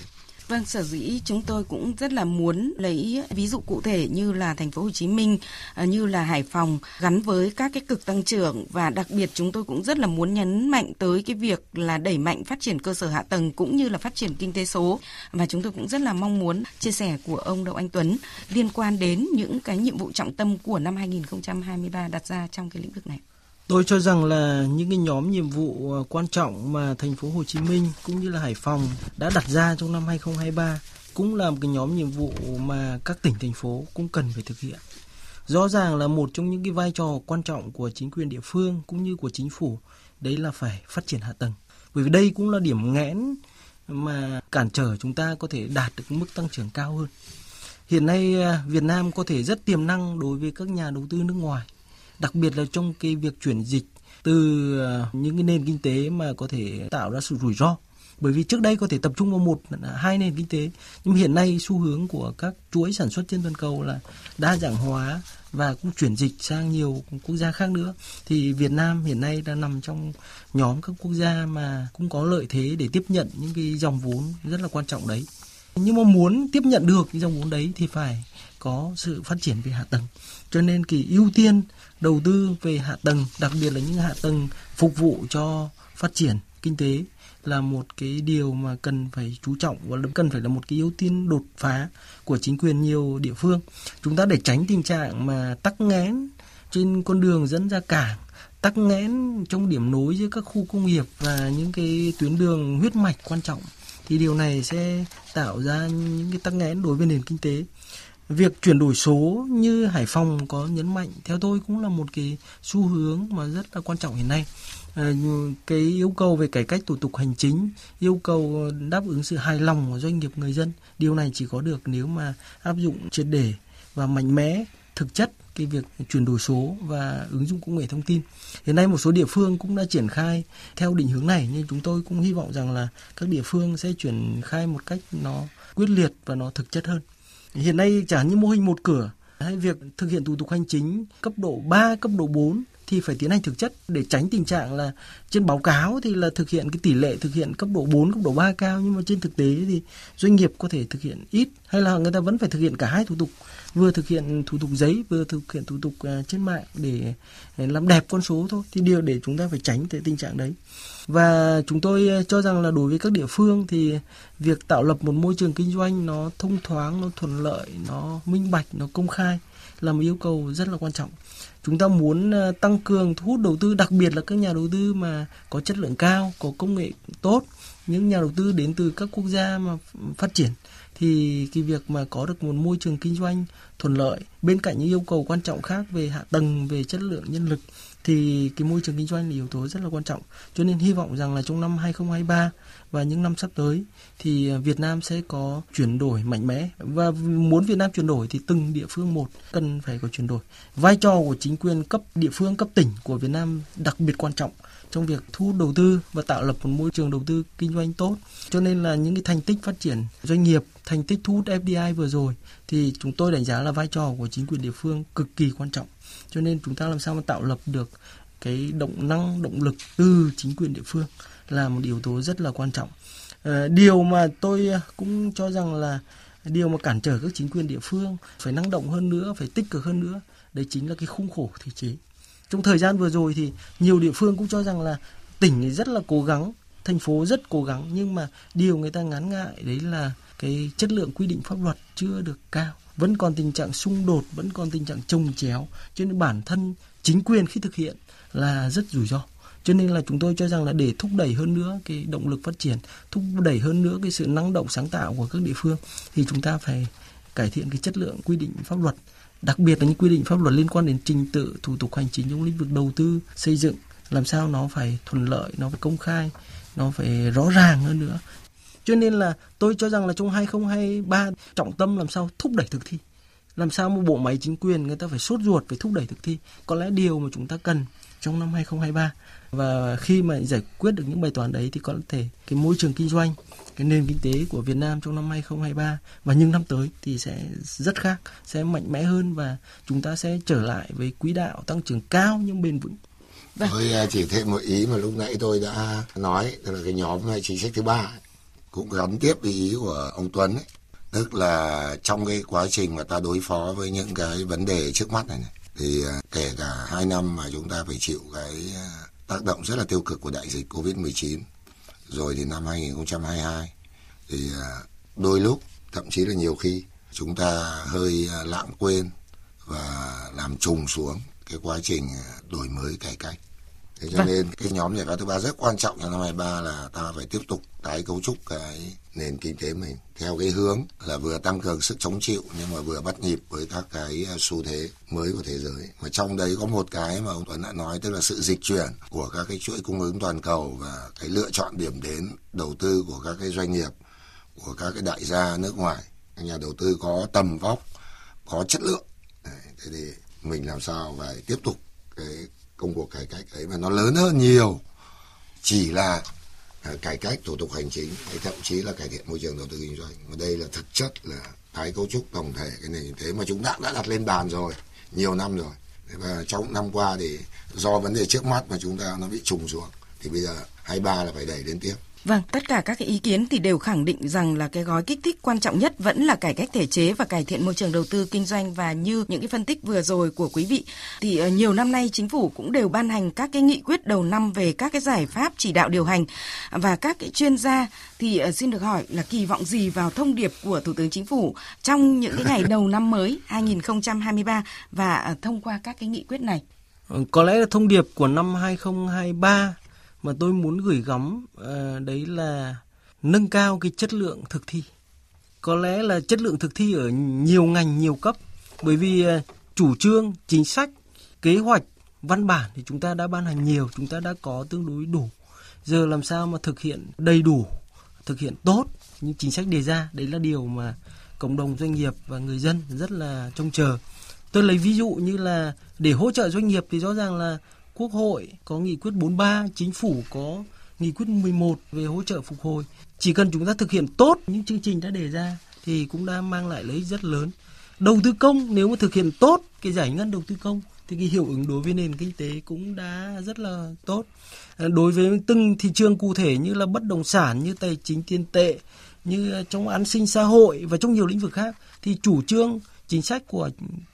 Vâng, sở dĩ chúng tôi cũng rất là muốn lấy ví dụ cụ thể như là thành phố Hồ Chí Minh, như là Hải Phòng gắn với các cái cực tăng trưởng, và đặc biệt chúng tôi cũng rất là muốn nhấn mạnh tới cái việc là đẩy mạnh phát triển cơ sở hạ tầng cũng như là phát triển kinh tế số. Và chúng tôi cũng rất là mong muốn chia sẻ của ông Đậu Anh Tuấn liên quan đến những cái nhiệm vụ trọng tâm của năm 2023 đặt ra trong cái lĩnh vực này. Tôi cho rằng là những cái nhóm nhiệm vụ quan trọng mà thành phố Hồ Chí Minh cũng như là Hải Phòng đã đặt ra trong năm 2023 cũng là một cái nhóm nhiệm vụ mà các tỉnh, thành phố cũng cần phải thực hiện. Rõ ràng là một trong những cái vai trò quan trọng của chính quyền địa phương cũng như của chính phủ, đấy là phải phát triển hạ tầng. Bởi vì đây cũng là điểm nghẽn mà cản trở chúng ta có thể đạt được mức tăng trưởng cao hơn. Hiện nay Việt Nam có thể rất tiềm năng đối với các nhà đầu tư nước ngoài, đặc biệt là trong cái việc chuyển dịch từ những cái nền kinh tế mà có thể tạo ra sự rủi ro. Bởi vì trước đây có thể tập trung vào một, hai nền kinh tế, nhưng hiện nay xu hướng của các chuỗi sản xuất trên toàn cầu là đa dạng hóa và cũng chuyển dịch sang nhiều quốc gia khác nữa. Thì Việt Nam hiện nay đang nằm trong nhóm các quốc gia mà cũng có lợi thế để tiếp nhận những cái dòng vốn rất là quan trọng đấy. Nhưng mà muốn tiếp nhận được cái dòng vốn đấy thì phải có sự phát triển về hạ tầng. Cho nên kỳ ưu tiên đầu tư về hạ tầng, đặc biệt là những hạ tầng phục vụ cho phát triển kinh tế là một cái điều mà cần phải chú trọng và cần phải là một cái ưu tiên đột phá của chính quyền nhiều địa phương. Chúng ta để tránh tình trạng mà tắc nghẽn trên con đường dẫn ra cảng, tắc nghẽn trong điểm nối giữa các khu công nghiệp và những cái tuyến đường huyết mạch quan trọng, thì điều này sẽ tạo ra những cái tắc nghẽn đối với nền kinh tế. Việc chuyển đổi số như Hải Phòng có nhấn mạnh, theo tôi cũng là một cái xu hướng mà rất là quan trọng hiện nay. Cái yêu cầu về cải cách thủ tục hành chính, yêu cầu đáp ứng sự hài lòng của doanh nghiệp người dân, điều này chỉ có được nếu mà áp dụng triệt để và mạnh mẽ, thực chất cái việc chuyển đổi số và ứng dụng công nghệ thông tin. Hiện nay một số địa phương cũng đã triển khai theo định hướng này, nhưng chúng tôi cũng hy vọng rằng là các địa phương sẽ triển khai một cách nó quyết liệt và nó thực chất hơn. Hiện nay chẳng hạn như mô hình một cửa hay việc thực hiện thủ tục hành chính cấp độ 3, cấp độ 4 thì phải tiến hành thực chất để tránh tình trạng là trên báo cáo thì là thực hiện cái tỷ lệ thực hiện cấp độ 4, cấp độ 3 cao, nhưng mà trên thực tế thì doanh nghiệp có thể thực hiện ít, hay là người ta vẫn phải thực hiện cả hai thủ tục, vừa thực hiện thủ tục giấy, vừa thực hiện thủ tục trên mạng để làm đẹp con số thôi. Thì điều để chúng ta phải tránh cái tình trạng đấy. Và chúng tôi cho rằng là đối với các địa phương thì việc tạo lập một môi trường kinh doanh nó thông thoáng, nó thuận lợi, nó minh bạch, nó công khai là một yêu cầu rất là quan trọng. Chúng ta muốn tăng cường thu hút đầu tư, đặc biệt là các nhà đầu tư mà có chất lượng cao, có công nghệ tốt, những nhà đầu tư đến từ các quốc gia mà phát triển. Thì cái việc mà có được một môi trường kinh doanh thuận lợi, bên cạnh những yêu cầu quan trọng khác về hạ tầng, về chất lượng nhân lực, thì cái môi trường kinh doanh là yếu tố rất là quan trọng. Cho nên hy vọng rằng là trong năm 2023 và những năm sắp tới thì Việt Nam sẽ có chuyển đổi mạnh mẽ. Và muốn Việt Nam chuyển đổi thì từng địa phương một cần phải có chuyển đổi. Vai trò của chính quyền cấp địa phương, cấp tỉnh của Việt Nam đặc biệt quan trọng trong việc thu hút đầu tư và tạo lập một môi trường đầu tư kinh doanh tốt. Cho nên là những cái thành tích phát triển doanh nghiệp, thành tích thu hút FDI vừa rồi thì chúng tôi đánh giá là vai trò của chính quyền địa phương cực kỳ quan trọng. Cho nên chúng ta làm sao mà tạo lập được cái động năng, động lực từ chính quyền địa phương là một yếu tố rất là quan trọng. Điều mà tôi cũng cho rằng là điều mà cản trở các chính quyền địa phương phải năng động hơn nữa, phải tích cực hơn nữa, đấy chính là cái khung khổ thể chế. Trong thời gian vừa rồi thì nhiều địa phương cũng cho rằng là tỉnh rất là cố gắng, thành phố rất cố gắng, nhưng mà điều người ta ngán ngại đấy là cái chất lượng quy định pháp luật chưa được cao. Vẫn còn tình trạng xung đột, vẫn còn tình trạng chồng chéo, cho nên bản thân chính quyền khi thực hiện là rất rủi ro. Cho nên là chúng tôi cho rằng là để thúc đẩy hơn nữa cái động lực phát triển, thúc đẩy hơn nữa cái sự năng động sáng tạo của các địa phương thì chúng ta phải cải thiện cái chất lượng quy định pháp luật, đặc biệt là những quy định pháp luật liên quan đến trình tự thủ tục hành chính trong lĩnh vực đầu tư, xây dựng, làm sao nó phải thuận lợi, nó phải công khai, nó phải rõ ràng hơn nữa. Cho nên là tôi cho rằng là trong 2023 trọng tâm làm sao thúc đẩy thực thi. Làm sao một bộ máy chính quyền người ta phải sốt ruột phải thúc đẩy thực thi. Có lẽ điều mà chúng ta cần trong năm 2023. Và khi mà giải quyết được những bài toán đấy thì có thể cái môi trường kinh doanh, cái nền kinh tế của Việt Nam trong năm 2023 và những năm tới thì sẽ rất khác, sẽ mạnh mẽ hơn và chúng ta sẽ trở lại với quỹ đạo tăng trưởng cao nhưng bền vững. Tôi chỉ thêm một ý mà lúc nãy tôi đã nói, tức là cái nhóm chính sách thứ 3. cũng gắn tiếp với ý của ông Tuấn ấy. Tức là trong cái quá trình mà ta đối phó với những cái vấn đề trước mắt này, thì kể cả 2 năm mà chúng ta phải chịu cái tác động rất là tiêu cực của đại dịch Covid-19, rồi thì năm 2022 thì đôi lúc, thậm chí là nhiều khi chúng ta hơi lãng quên và làm trùng xuống cái quá trình đổi mới cải cách. Thế cho nên cái nhóm giải pháp thứ ba rất quan trọng trong năm 2023 là ta phải tiếp tục tái cấu trúc cái nền kinh tế mình theo cái hướng là vừa tăng cường sức chống chịu nhưng mà vừa bắt nhịp với các cái xu thế mới của thế giới. Mà trong đấy có một cái mà ông Tuấn đã nói, tức là sự dịch chuyển của các cái chuỗi cung ứng toàn cầu và cái lựa chọn điểm đến đầu tư của các cái doanh nghiệp, của các cái đại gia nước ngoài, nhà đầu tư có tầm vóc, có chất lượng. Thế thì mình làm sao phải tiếp tục cái công cuộc cải cách ấy, mà nó lớn hơn nhiều chỉ là cải cách thủ tục hành chính hay thậm chí là cải thiện môi trường đầu tư kinh doanh, mà đây là thực chất là tái cấu trúc tổng thể cái nền kinh tế mà chúng ta đã đặt lên bàn rồi nhiều năm rồi. Và trong năm qua thì do vấn đề trước mắt mà chúng ta nó bị trùng xuống, thì bây giờ 23 là phải đẩy đến tiếp. Vâng, tất cả các cái ý kiến thì đều khẳng định rằng là cái gói kích thích quan trọng nhất vẫn là cải cách thể chế và cải thiện môi trường đầu tư kinh doanh. Và như những cái phân tích vừa rồi của quý vị thì nhiều năm nay chính phủ cũng đều ban hành các cái nghị quyết đầu năm về các cái giải pháp chỉ đạo điều hành. Và các cái chuyên gia thì xin được hỏi là kỳ vọng gì vào thông điệp của Thủ tướng Chính phủ trong những cái ngày đầu năm mới 2023 và thông qua các cái nghị quyết này? Có lẽ là thông điệp của năm 2023 mà tôi muốn gửi gắm đấy là nâng cao cái chất lượng thực thi. Có lẽ là chất lượng thực thi ở nhiều ngành, nhiều cấp. Bởi vì chủ trương, chính sách, kế hoạch, văn bản thì chúng ta đã ban hành nhiều, chúng ta đã có tương đối đủ. Giờ làm sao mà thực hiện đầy đủ, thực hiện tốt những chính sách đề ra. Đấy là điều mà cộng đồng doanh nghiệp và người dân rất là trông chờ. Tôi lấy ví dụ như là để hỗ trợ doanh nghiệp thì rõ ràng là Quốc hội có nghị quyết 43, Chính phủ có nghị quyết 11 về hỗ trợ phục hồi. Chỉ cần chúng ta thực hiện tốt những chương trình đã đề ra thì cũng đã mang lại lợi ích rất lớn. Đầu tư công, nếu mà thực hiện tốt cái giải ngân đầu tư công thì cái hiệu ứng đối với nền kinh tế cũng đã rất là tốt. Đối với từng thị trường cụ thể như là bất động sản, như tài chính tiền tệ, như trong an sinh xã hội và trong nhiều lĩnh vực khác thì chủ trương, chính sách của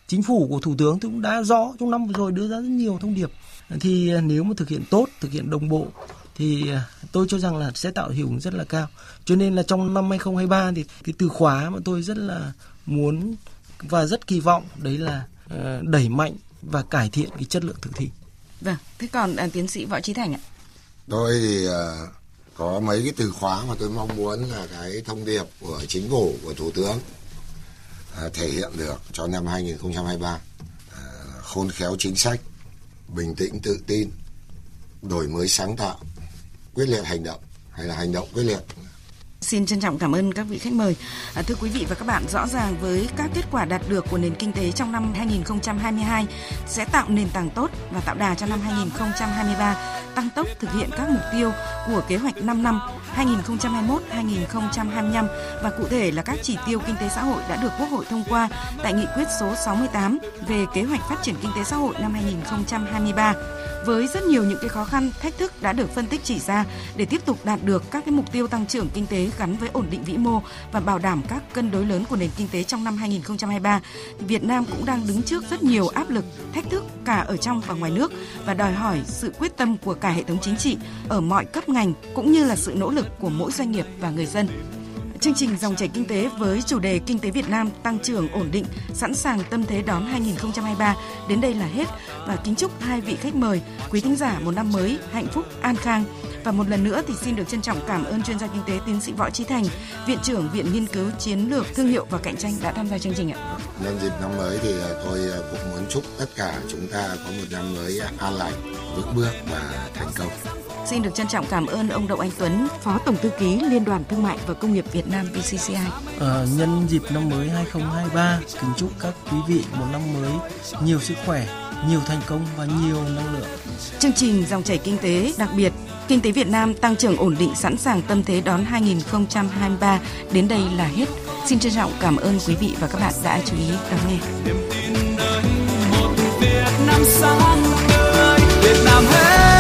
Chính phủ, của Thủ tướng cũng đã rõ trong năm vừa rồi, đưa ra rất nhiều thông điệp. Thì nếu mà thực hiện tốt, thực hiện đồng bộ thì tôi cho rằng là sẽ tạo hiệu ứng rất là cao. Cho nên là trong năm 2023 thì cái từ khóa mà tôi rất là muốn và rất kỳ vọng đấy là đẩy mạnh và cải thiện cái chất lượng thực thi. Vâng, thế còn tiến sĩ Võ Trí Thành ạ? Tôi thì có mấy cái từ khóa mà tôi mong muốn là cái thông điệp của Chính phủ, của Thủ tướng thể hiện được cho năm 2023. Khôn khéo chính sách, bình tĩnh tự tin, đổi mới sáng tạo, quyết liệt hành động, hay là hành động quyết liệt. Xin trân trọng cảm ơn các vị khách mời. Thưa quý vị và các bạn, rõ ràng với các kết quả đạt được của nền kinh tế trong năm 2022 sẽ tạo nền tảng tốt và tạo đà cho năm 2023 tăng tốc thực hiện các mục tiêu của kế hoạch 5 năm 2021-2025 và cụ thể là các chỉ tiêu kinh tế xã hội đã được Quốc hội thông qua tại nghị quyết số 68 về kế hoạch phát triển kinh tế xã hội năm 2023. Với rất nhiều những cái khó khăn, thách thức đã được phân tích chỉ ra để tiếp tục đạt được các cái mục tiêu tăng trưởng kinh tế gắn với ổn định vĩ mô và bảo đảm các cân đối lớn của nền kinh tế trong năm 2023, Việt Nam cũng đang đứng trước rất nhiều áp lực, thách thức cả ở trong và ngoài nước và đòi hỏi sự quyết tâm của cả hệ thống chính trị ở mọi cấp ngành cũng như là sự nỗ lực của mỗi doanh nghiệp và người dân. Chương trình Dòng chảy kinh tế với chủ đề Kinh tế Việt Nam tăng trưởng ổn định, sẵn sàng tâm thế đón 2023 đến đây là hết và kính chúc hai vị khách mời, quý thính giả một năm mới hạnh phúc, an khang. Và một lần nữa thì xin được trân trọng cảm ơn chuyên gia kinh tế tiến sĩ Võ Trí Thành, Viện trưởng Viện Nghiên cứu Chiến lược Thương hiệu và Cạnh tranh đã tham gia chương trình ạ. Nhân dịp năm mới thì tôi cũng muốn chúc tất cả chúng ta có một năm mới an lành, vững bước và thành công. Xin được trân trọng cảm ơn ông Đậu Anh Tuấn, Phó Tổng Thư ký Liên đoàn Thương mại và Công nghiệp Việt Nam VCCI. Nhân dịp năm mới 2023, kính chúc các quý vị một năm mới nhiều sức khỏe, nhiều thành công và nhiều năng lượng. Chương trình Dòng chảy kinh tế đặc biệt Kinh tế Việt Nam tăng trưởng ổn định, sẵn sàng tâm thế đón 2023 đến đây là hết. Xin trân trọng cảm ơn quý vị và các bạn đã chú ý lắng nghe. Niềm tin đến một Việt Nam sáng tươi, Việt Nam hết.